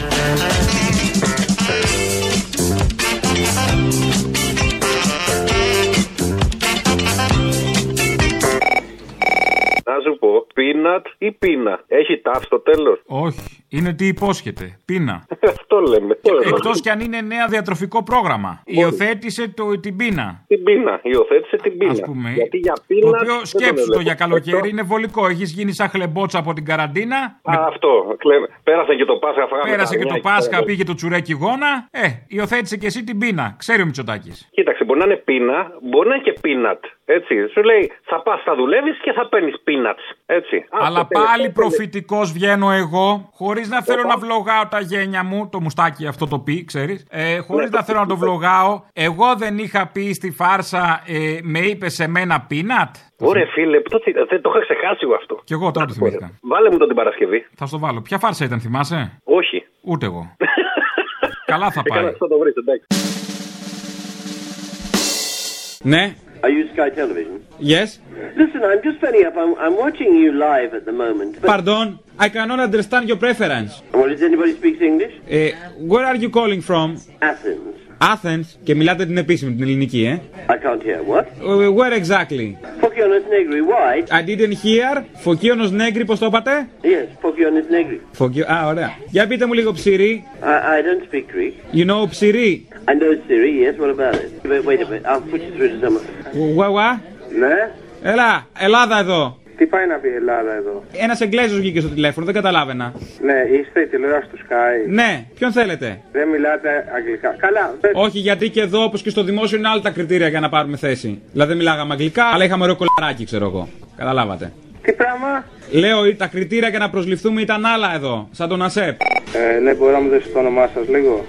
Να σου πω, πίνατ ή πίνα? Έχει τάφ στο τέλος? Όχι, είναι τι υπόσχεται, πίνα. Αυτό λέμε. Εκτός κι αν είναι νέα διατροφικό πρόγραμμα. Υιοθέτησε την πίνα. Την πίνα, υιοθέτησε την πίνα. Ας πούμε, γιατί για πίνα, το οποίο σκέψου το για καλοκαίρι είναι βολικό. Έχεις γίνει σαν χλεμπότσα από την καραντίνα. Αυτό, κλαίμε. Πέρασε και το Πάσχα, φάγαμε. Πέρασε και το Πάσχα, πήγε το τσουρέκι γόνα. Υιοθέτησε κι εσύ την πίνα. Ξέρει ο Μητσοτάκης. Κοίταξε, μπορεί να είναι πίνα, μπορεί να είναι και πίνατ. Έτσι, σου λέει θα πας, θα δουλεύεις και θα παίρνεις πίνατς. Έτσι. Αλλά πάλι προφητικός βγαίνω εγώ, χωρίς να θέλω να βλογάω τα γένια μου, το μουστάκι αυτό το πει, ξέρεις. Χωρίς να θέλω να το βλογάω, εγώ δεν είχα πει στη φάρσα, με είπε σε μένα πίνατ. Ωραία, φίλε, δεν το είχα ξεχάσει εγώ αυτό. Κι εγώ τώρα το θυμήθηκα. Βάλε μου τον την Παρασκευή. Θα στο βάλω. Ποια φάρσα ήταν, θυμάσαι? Όχι. Ούτε εγώ. Καλά θα πάει. Θα το βρεις, εντάξει. Ναι. Are you Sky Television? Yes. Listen, I'm just standing up. I'm watching you live at the moment. But... Pardon? I cannot understand your preference. Well, does anybody speak English? Where are you calling from? Athens. Athens? Και μιλάτε την επίσημη, την ελληνική, ε? I can't hear. What? Where exactly? Φωκίωνος Νέγκρη, why? I didn't hear. Φωκίωνος Νέγκρη, πώς το είπατε? Yes, Φωκίωνος Νέγκρη. Α, ωραία. Για πείτε μου λίγο ψηρή. I don't speak Greek. You know ψηρή? I know ψηρή, yes, what about it? Wait a minute, I'll put you through to someone. Γουαγουά? Ναι. Έλα, Ελλάδα εδώ. Τι πάει να πει Ελλάδα εδώ? Ένας Εγγλέζος βγήκε στο τηλέφωνο, δεν καταλάβαινα. Ναι, είστε η τηλεόραση του Sky. Ναι, ποιον θέλετε? Δεν μιλάτε αγγλικά. Καλά, δεν... Όχι, γιατί και εδώ όπως και στο δημόσιο είναι άλλα τα κριτήρια για να πάρουμε θέση. Δηλαδή δεν μιλάγαμε αγγλικά, αλλά είχαμε ωραίο κολαράκι, ξέρω εγώ. Καταλάβατε. Τι πράγμα? Λέω, τα κριτήρια για να προσληφθούμε ήταν άλλα εδώ, σαν τον ΑΣΕΠ. Ναι, μπορεί να μου δώσει το όνομά σας λίγο?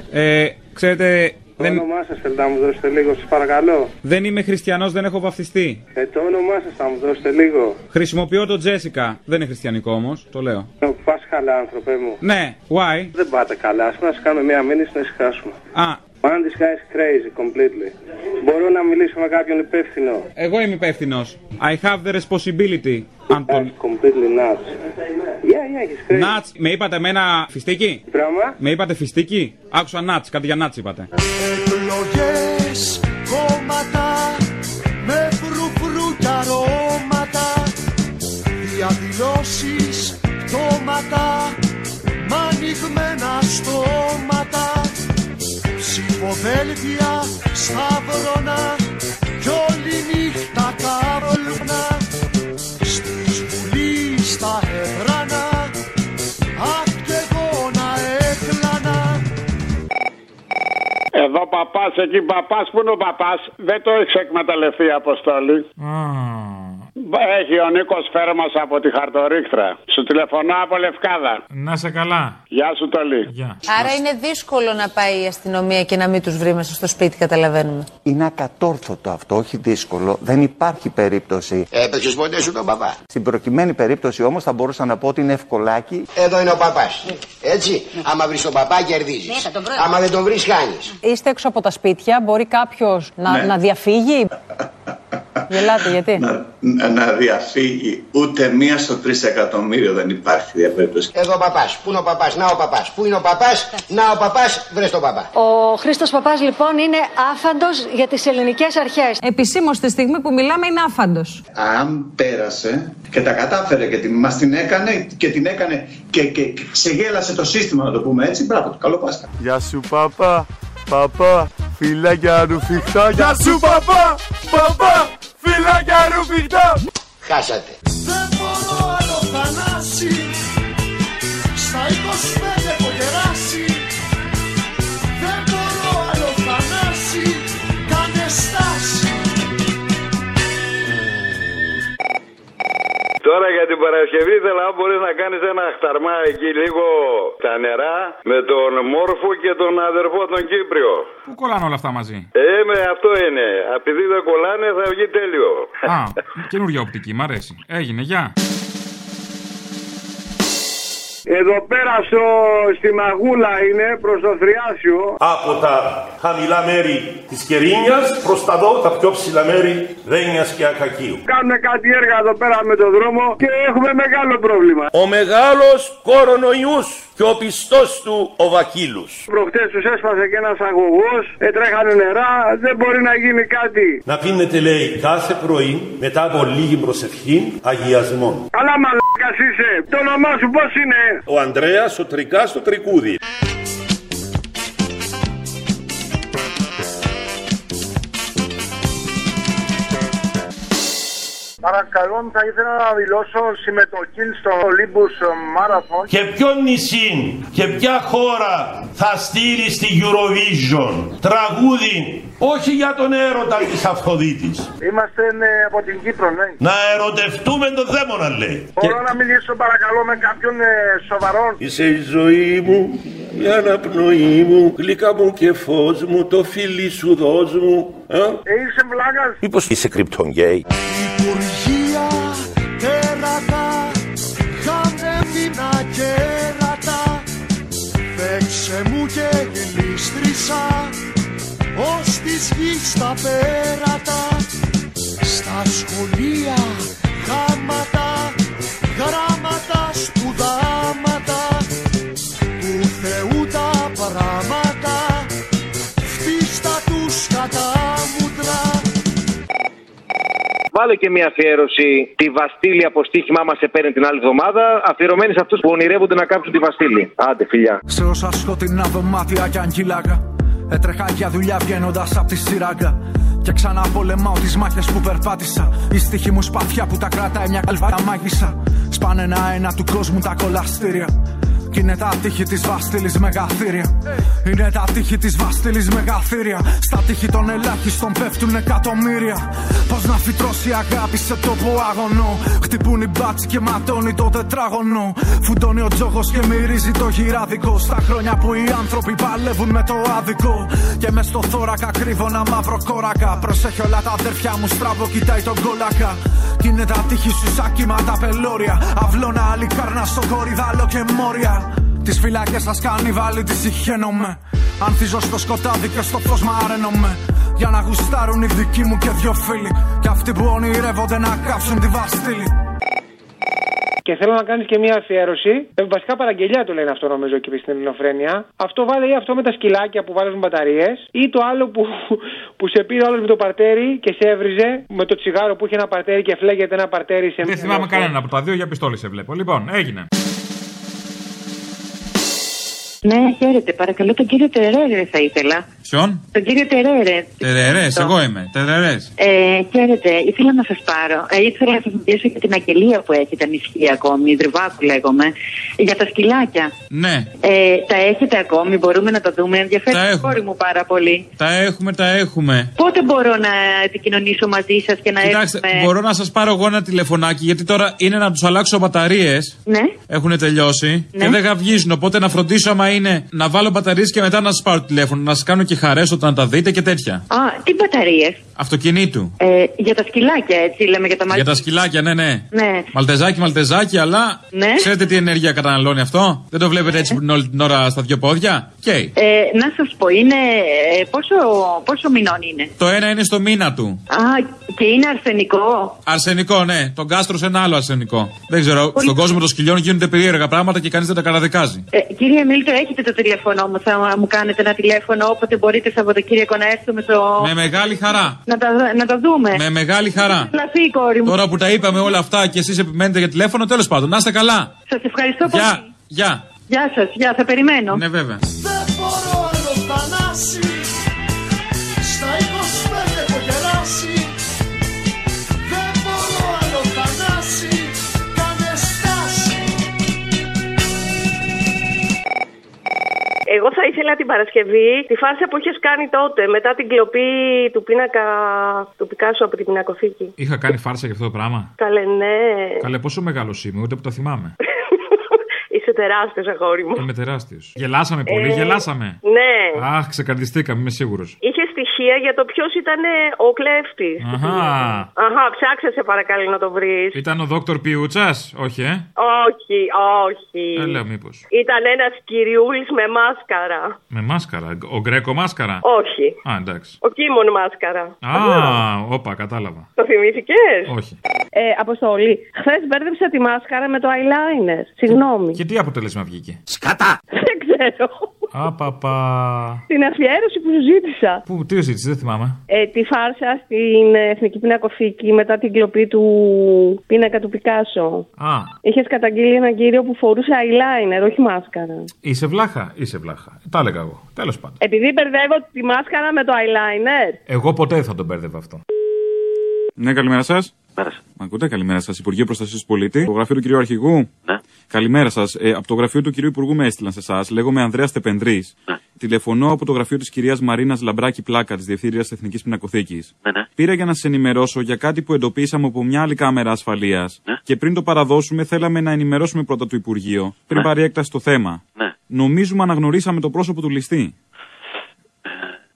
Ξέρετε. Το όνομά σας θέλετε να μου δώσετε λίγο, σας παρακαλώ. Δεν είμαι χριστιανός, δεν έχω βαφτιστεί. Το όνομά σας θα μου δώσετε λίγο. Χρησιμοποιώ το Τζέσικα. Δεν είναι χριστιανικό όμως, το λέω. Πας καλά, άνθρωπε μου. Ναι, why? Δεν πάτε καλά. Ας πούμε να σας κάνω μια μήνυση να ησυχάσουμε. Α. Man, this guy is crazy completely. Μπορώ να μιλήσω με κάποιον υπεύθυνο? Εγώ είμαι υπεύθυνος. I have the responsibility. Completely nuts. Yeah, he's crazy. Nuts, με είπατε εμένα φιστίκι. Πράγμα. Με είπατε φιστίκι. Άκουσα nuts, κάτι για nuts είπατε. Εκλογές, κόμματα, με φρουφρού και αρώματα. Διαδηλώσεις, πτώματα, μ' ανοιγμένα στόματα. Ψηφοδέλτια, σταυρώνα κι όλη νύχτα καύλωνα. Στη Βουλή, στα έδρανα, αχ κι εγώ να έκλανα. Εδώ παπάς, εκεί παπάς, που είναι ο παπάς? Δεν το έχει εκμεταλλευτεί η αποστολή. Έχει ο Νίκος Φέρμας από τη Χαρτορίχτρα. Σου τηλεφωνώ από Λευκάδα. Να σε καλά. Γεια σου, Τολί. Άρα είναι δύσκολο να πάει η αστυνομία και να μην τους βρει μέσα στο σπίτι, καταλαβαίνουμε. Είναι ακατόρθωτο αυτό, όχι δύσκολο. Δεν υπάρχει περίπτωση. Έπαιξες ποτέ σου τον παπά? Στην προκειμένη περίπτωση όμως θα μπορούσα να πω ότι είναι ευκολάκι. Εδώ είναι ο παπάς. Έτσι. Άμα βρεις τον παπά, κερδίζεις. Ναι, άμα δεν τον βρεις, χάνεις. Είστε έξω από τα σπίτια, μπορεί κάποιος να διαφύγει. Γελάτε, γιατί? Να διαφύγει. Ούτε μία στο 3 εκατομμύριο δεν υπάρχει διαπρέπτωση. Εδώ ο παπάς. Πού είναι ο παπάς? Να ο παπάς. Πού είναι ο παπάς? Να ο παπάς. Βρες τον παπά. Ο Χρήστος Παπάς λοιπόν είναι άφαντος για τις ελληνικές αρχές. Επισήμως τη στιγμή που μιλάμε είναι άφαντος. Αν πέρασε και τα κατάφερε και μας την έκανε και την έκανε και ξεγέλασε το σύστημα, να το πούμε έτσι. Μπράβο του. Καλό Πάσχα. Γεια σου παπά. Παπά. Φιλάκια ρουφιχτά. Γεια σου παπά. Παπά. Φιλάκια ρουφιχτά. Χάσατε. Δεν μπορώ άλλο Θανάση. Στα 25 έχω γεράσει. Δεν μπορώ άλλο Θανάση. Κάνε στάση. Τώρα για την Παρασκευή ήθελα αν μπορείς να κάνεις ένα χταρμά εκεί λίγο τα νερά με τον Μόρφο και τον αδερφό τον Κύπριο. Πού κολλάνε όλα αυτά μαζί? Αυτό είναι. Επειδή δεν κολλάνε θα βγει τέλειο. Α, καινούργια οπτική, μ' αρέσει. Έγινε, γεια. Εδώ πέρα στη Μαγούλα είναι προς το Θριάσιο. Από τα χαμηλά μέρη της Κερίνιας προς τα δω, τα πιο ψηλά μέρη Ρένιας και Ακακίου. Κάνουμε κάτι έργα εδώ πέρα με τον δρόμο και έχουμε μεγάλο πρόβλημα. Ο μεγάλος κορονοϊούς και ο πιστός του ο Βακύλους. Προχτές τους έσπασε και ένας αγωγός, έτρεχανε νερά, δεν μπορεί να γίνει κάτι. Να πίνετε λέει κάθε πρωί μετά από λίγη προσευχή αγιασμών. Καλά μαλακας είσαι, το όνομά σου πώς είναι? Ο Ανδρέας, ο Τρικάς, το Τρικούδι. Παρακαλώ, θα ήθελα να δηλώσω συμμετοχή στο Olympus Marathon. Και ποιο νησί και ποια χώρα θα στείλει στη Eurovision τραγούδι? Όχι για τον έρωτα της Αφροδίτης. Είμαστε από την Κύπρο, ναι. Να ερωτευτούμε τον δαίμονα, λέει. Μπορώ να μιλήσω παρακαλώ με κάποιον σοβαρό? Είσαι η ζωή μου, η αναπνοή μου, γλυκά μου και φως μου, το φίλι σου δώσ' μου. Είσαι βλάκας. Μήπως είσαι κρυπτον γκέι? Υπουργεία, τέρατα, χάνε μήνα κέρατα. μέσα ως της γης τα πέρατα, στα σχολεία γάματα, γράμματα, σπουδάματα, του Θεού τα πράματα, χτίστα τους κατά μούτρα. Βάλε και μια αφιέρωση. Τη Βαστίλη από στοίχημά μας σε παίρνει την άλλη εβδομάδα. Αφιερωμένη σε αυτούς που ονειρεύονται να κάψουν τη Βαστίλη. Άντε, φιλιά. Σε όσα σκοτεινά δωμάτια κι αγκυλάκα, έτρεχα για δουλειά βγαίνοντας απ' τη σειράγκα. Και ξανά πολεμάω τις μάχες που περπάτησα. Η στοίχη μου σπαθιά που τα κρατάει μια καλβάτα μάγισσα. Σπάνε ένα-ένα του κόσμου τα κολαστήρια. Κι είναι τα τείχη της Βαστίλης μεγαθύρια. Είναι τα τείχη της Βαστίλης μεγαθύρια. Στα τείχη των ελάχιστων πέφτουν εκατομμύρια. Πώς να φυτρώσει η αγάπη σε τόπο αγωνό. Χτυπούν οι μπάτσι και ματώνει το τετράγωνο. Φουντώνει ο τζόγος και μυρίζει το γυράδικο. Στα χρόνια που οι άνθρωποι παλεύουν με το άδικο. Και μες στο θώρακα κρύβω ένα μαύρο κόρακα. Προσέχει όλα τα αδέρφια μου, στράβο κοιτάει τον κόλακα. Κι είναι τα τείχη σου σαν κύματα πελώρια. Αυλώνα, αλικάρνα, σοκοριδάλο και μόρια. Τις φυλακές σας κάνει βάλει, τις συχαίνομαι. Ανθίζω στο σκοτάδι και στο φως μαραίνομαι. Για να γουστάρουν οι δικοί μου και δυο φίλοι. Και αυτοί που ονειρεύονται να κάψουν τη Βαστίλη. Και θέλω να κάνεις και μια αφιέρωση. Βασικά παραγγελιά το λένε αυτό νομίζω εκεί στην Ελληνοφρένεια. Αυτό βάλε ή αυτό με τα σκυλάκια που βάλουν μπαταρίες. Ή το άλλο που σε πήρε ο άλλος με το παρτέρι και σε έβριζε. Με το τσιγάρο που είχε ένα παρτέρι και φλέγεται ένα παρτέρι σε. Δεν θυμάμαι κανένα από τα δύο, για πιστόλι σε βλέπω. Λοιπόν, έγινε. Ναι, χαίρετε. Παρακαλώ τον κύριο Τερέρε θα ήθελα. Ποιον? Τον κύριο Τερέρε. Τερέρε, εγώ είμαι. Τερέρε. Χαίρετε. Ήθελα να σας πάρω. Ήθελα να σας μιλήσω για την αγγελία που έχετε ανισχύει ακόμη. Δρυβάκου λέγομαι. Για τα σκυλάκια. Ναι. Τα έχετε ακόμη. Μπορούμε να τα δούμε. Ενδιαφέρει το κόρη μου πάρα πολύ. Τα έχουμε. Πότε μπορώ να επικοινωνήσω μαζί σας και να έρθω. Κοιτάξτε, μπορώ να σας πάρω εγώ ένα τηλεφωνάκι, γιατί τώρα είναι να τους αλλάξω μπαταρίες. Ναι. Έχουν τελειώσει. Ναι. Και δεν γαυγίζουν. Οπότε να φροντίσω άμα είναι να βάλω μπαταρίες και μετά να σας πάρω τηλέφωνο. Να σας κάνω και χαρές όταν τα δείτε και τέτοια. Α, τι μπαταρίες? Αυτοκινήτου. Για τα σκυλάκια, έτσι λέμε, για τα μαλλιά. Για τα σκυλάκια, ναι. Μαλτεζάκι, αλλά. Ναι. Ξέρετε τι ενέργεια καταναλώνει αυτό? Δεν το βλέπετε έτσι όλη την ώρα στα δύο πόδια. Okay. Να σας πω, είναι. Πόσο μηνών είναι? Το ένα είναι στο μήνα του. Α, και είναι αρσενικό. Αρσενικό, ναι. Τον κάστρο σε ένα άλλο αρσενικό. Δεν ξέρω, πολύ... στον κόσμο των σκυλιών γίνονται περίεργα πράγματα και κανείς δεν τα καταδικάζει. Κύριε Μίλτο, έχετε το τηλέφωνό μου? Θα μου κάνετε ένα τηλέφωνο όποτε μπορείτε Σαββατοκύριακο να έρθουμε στο. Με μεγάλη χαρά. Να τα δούμε. Με μεγάλη χαρά. Λαφή, κόρη μου. Τώρα που τα είπαμε όλα αυτά και εσείς επιμένετε για τηλέφωνο, τέλος πάντων. Να είστε καλά. Σας ευχαριστώ πολύ. Γεια σας, γεια, θα περιμένω. Ναι, βέβαια. Δεν μπορώ άλλο θανάσει. Στα 25 έχω κεράσει. Δεν μπορώ άλλο θανάσει. Κάνε στάση. Εγώ θα ήθελα την Παρασκευή τη φάρσα που είχες κάνει τότε μετά την κλοπή του πίνακα του Πικάσο από την Πινακοθήκη. Είχα κάνει φάρσα για αυτό το πράγμα. Καλέ, ναι. Καλέ, πόσο μεγάλος είμαι, ούτε που τα θυμάμαι. Είσαι τεράστιος, αγόρι μου. Είμαι τεράστιος. Γελάσαμε πολύ, γελάσαμε. Ναι. Αχ, ξεκαρδιστήκαμε, είμαι σίγουρος. Είχε στοιχεία για το ποιος ήταν ο κλέφτης. Αχα, ψάξε σε παρακαλώ να το βρεις. Ήταν ο δόκτωρ Πιούτσας, όχι, Όχι. Δεν λέω μήπως. Ήταν ένας κυριούλης με μάσκαρα. Με μάσκαρα, ο Γκρέκο μάσκαρα. Όχι. Α, εντάξει. Ο Κίμων μάσκαρα. Α, όπα, κατάλαβα. Το θυμήθηκες? Όχι. Αποστολή, χθες μπέρδεψα τη μάσκαρα με το eyeliner. Συγγνώμη. Και τι αποτέλεσμα βγήκε? Σκατά! Δεν ξέρω. Απαπα. Την αφιέρωση που σου ζήτησα. Τι σου ζήτησε, δεν θυμάμαι. Τη φάρσα στην Εθνική Πινακοθήκη μετά την κλοπή του πίνακα του Πικάσο. Α. Είχες καταγγείλει έναν κύριο που φορούσε eyeliner, όχι μάσκαρα. Είσαι βλάχα. Τα έλεγα εγώ. Τέλος πάντων. Επειδή μπερδεύω τη μάσκαρα με το eyeliner. Εγώ ποτέ δεν θα τον μπερδεύω αυτό. Ναι, καλημέρα σας. Μ' ακούτε? Καλημέρα σας. Υπουργείο Προστασίας του Πολίτη. Το γραφείο του κυρίου Αρχηγού. Ναι. Καλημέρα σας. Από το γραφείο του κυρίου Υπουργού με έστειλαν σε εσάς. Λέγομαι Ανδρέας Τεπενδρής. Ναι. Τηλεφωνώ από το γραφείο της κυρίας Μαρίνας Λαμπράκη Πλάκα, της Διευθύντριας Εθνικής Πινακοθήκης. Ναι. Πήρα για να σας ενημερώσω για κάτι που εντοπίσαμε από μια άλλη κάμερα ασφαλείας. Ναι. Και πριν το παραδώσουμε, θέλαμε να ενημερώσουμε πρώτα το Υπουργείο, πριν πάρει έκταση το θέμα. Ναι. Νομίζουμε αναγνωρίσαμε το πρόσωπο του ληστή.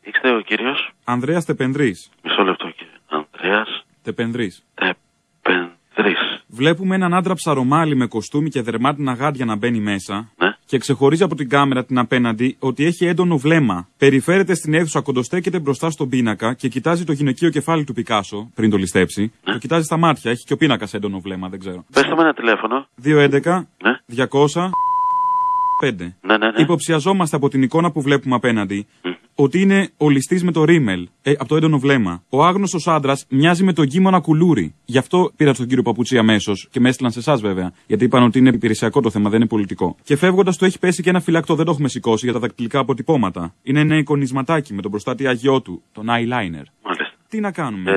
Είστε ο κύριος Ανδρέας Τεπενδρής. Μισό λεπτό, κύριε. Ανδρέας Τεπενδρής. Βλέπουμε έναν άντρα ψαρομάλι με κοστούμι και δερμάτινα γάντια να μπαίνει μέσα. Ναι. και ξεχωρίζει από την κάμερα την απέναντι ότι έχει έντονο βλέμμα. Περιφέρεται στην αίθουσα, κοντοστέκεται μπροστά στον πίνακα και κοιτάζει το γυναικείο κεφάλι του Πικάσο πριν το ληστέψει. Ναι. Το κοιτάζει στα μάτια, έχει και ο πίνακας έντονο βλέμμα, δεν ξέρω. Πες το με ένα τηλέφωνο. 211 ναι. 200 5. Ναι, ναι, ναι. Υποψιαζόμαστε από την εικόνα που βλέπουμε απέναντι ότι είναι ο ληστής με το ρίμελ, από το έντονο βλέμμα. Ο άγνωστος άντρας μοιάζει με τον Γκίμονα Κουλούρη. Γι' αυτό πήρα τον κύριο Παπουτσί αμέσως και με έστειλαν σε εσάς βέβαια. Γιατί είπαν ότι είναι υπηρεσιακό το θέμα, δεν είναι πολιτικό. Και φεύγοντας, του έχει πέσει και ένα φυλάκτο, δεν το έχουμε σηκώσει για τα δακτυλικά αποτυπώματα. Είναι ένα εικονισματάκι με τον προστάτη Άγιό του, τον eyeliner. Μάλιστα. Τι να κάνουμε.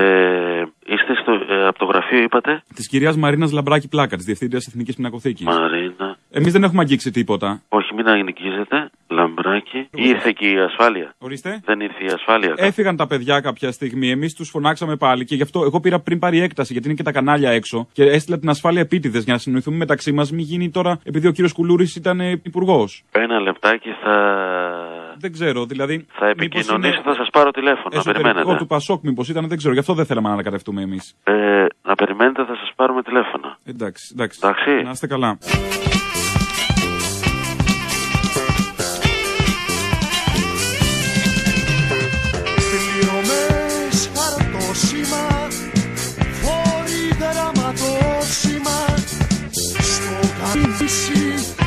Είστε από το γραφείο, είπατε. Της κυρίας Μαρίνας Λαμπράκη Πλάκα, της Διευθύντριας Εθνικής Πινακοθήκης. Μαρίνα. Εμείς δεν έχουμε αγγίξει τίποτα. Όχι, μην αγγίζετε. Λαμπράκη. Ήρθε και η ασφάλεια. Ορίστε. Δεν ήρθε η ασφάλεια. Έφυγαν τα παιδιά κάποια στιγμή. Εμείς τους φωνάξαμε πάλι και γι' αυτό εγώ πήρα πριν πάρει έκταση, γιατί είναι και τα κανάλια έξω. Και έστειλα την ασφάλεια επίτηδες για να συνοηθούμε μεταξύ μας. Μην γίνει τώρα, επειδή ο κύριος Κουλούρης ήταν υπουργός. Ένα λεπτάκι θα. Δεν ξέρω, δηλαδή. Θα επικοινωνήσω, θα σας πάρω τηλέφωνο. Εσωτερικό του Πασόκ, μήπως ήταν, δεν ξέρω. Γι' αυτό δεν θέλαμε να ανακατευτούμε εμείς. Να περιμένετε, θα σας πάρουμε τηλέφωνο. Εντάξει, εντάξει. Να είστε καλά.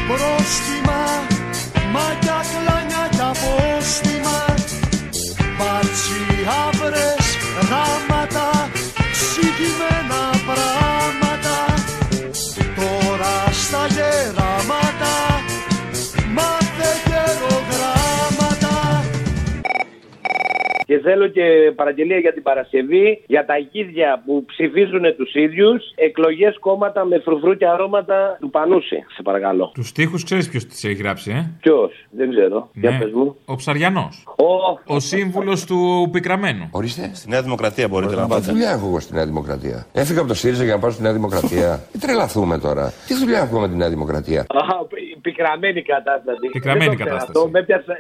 Πρόστιμα, μάτια, κλάνια κι απόστιμα. Μπαρτσιάβρες, γράμματα, συγκεκριμένα πράγματα. Τώρα στα γεράματα, μάθε γερογράμματα. Και θέλω και παραγγελία για την Παρασκευή, για τα γίδια που ψηφίζουν τους ίδιους, εκλογές κόμματα με φρουφρού και αρώματα του Πανούση, σε παρακαλώ. Τους στίχους ξέρεις ποιος τις έχει γράψει, ε? Ποιος, δεν ξέρω. Ναι. Για πες μου. Ο Ψαριανός. Ο σύμβουλος του Πικραμένου. Ορίστε. Στη Νέα Δημοκρατία μπορείτε να πάτε. Τι δουλειά έχω εγώ στη Νέα Δημοκρατία? Έφυγα από το ΣΥΡΙΖΑ για να πάω στη Νέα Δημοκρατία. Τρελαθούμε τώρα. Τι δουλειά έχω με τη Νέα Δημοκρατία? Πικραμένη κατάσταση. Πικραμένη κατάσταση.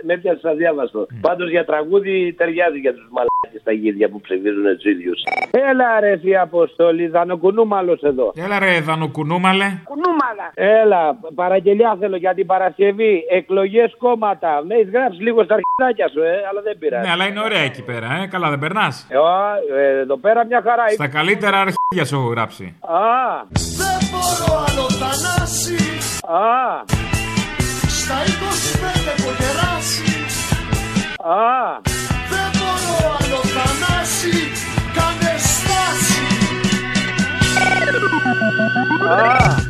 Με πιάσε αδιάβαστο. Πάντως για τραγούδι ταιριάζει. Για τους μαλάκες τα γίδια που ψηφίζουν τους ίδιους. Έλα ρε η Αποστολή, Δανοκουνούμαλος εδώ. Έλα ρε Δανοκουνούμαλε. Κουνούμαλα. Έλα, παραγγελιά θέλω για την Παρασκευή. Εκλογές κόμματα. Με έχεις γράψει λίγο στα αρχιδάκια σου, αλλά δεν πειράζει. Ναι, αλλά είναι ωραία εκεί πέρα, καλά δεν περνάς? Εδώ πέρα μια χαρά. Στα καλύτερα αρχιδάκια σου έχω γράψει. Δεν μπορώ άλλο Θανάση. Στα 25 έχω γεράσει. Δεν μπορώ άλλο Θανάση, κάνε στάση.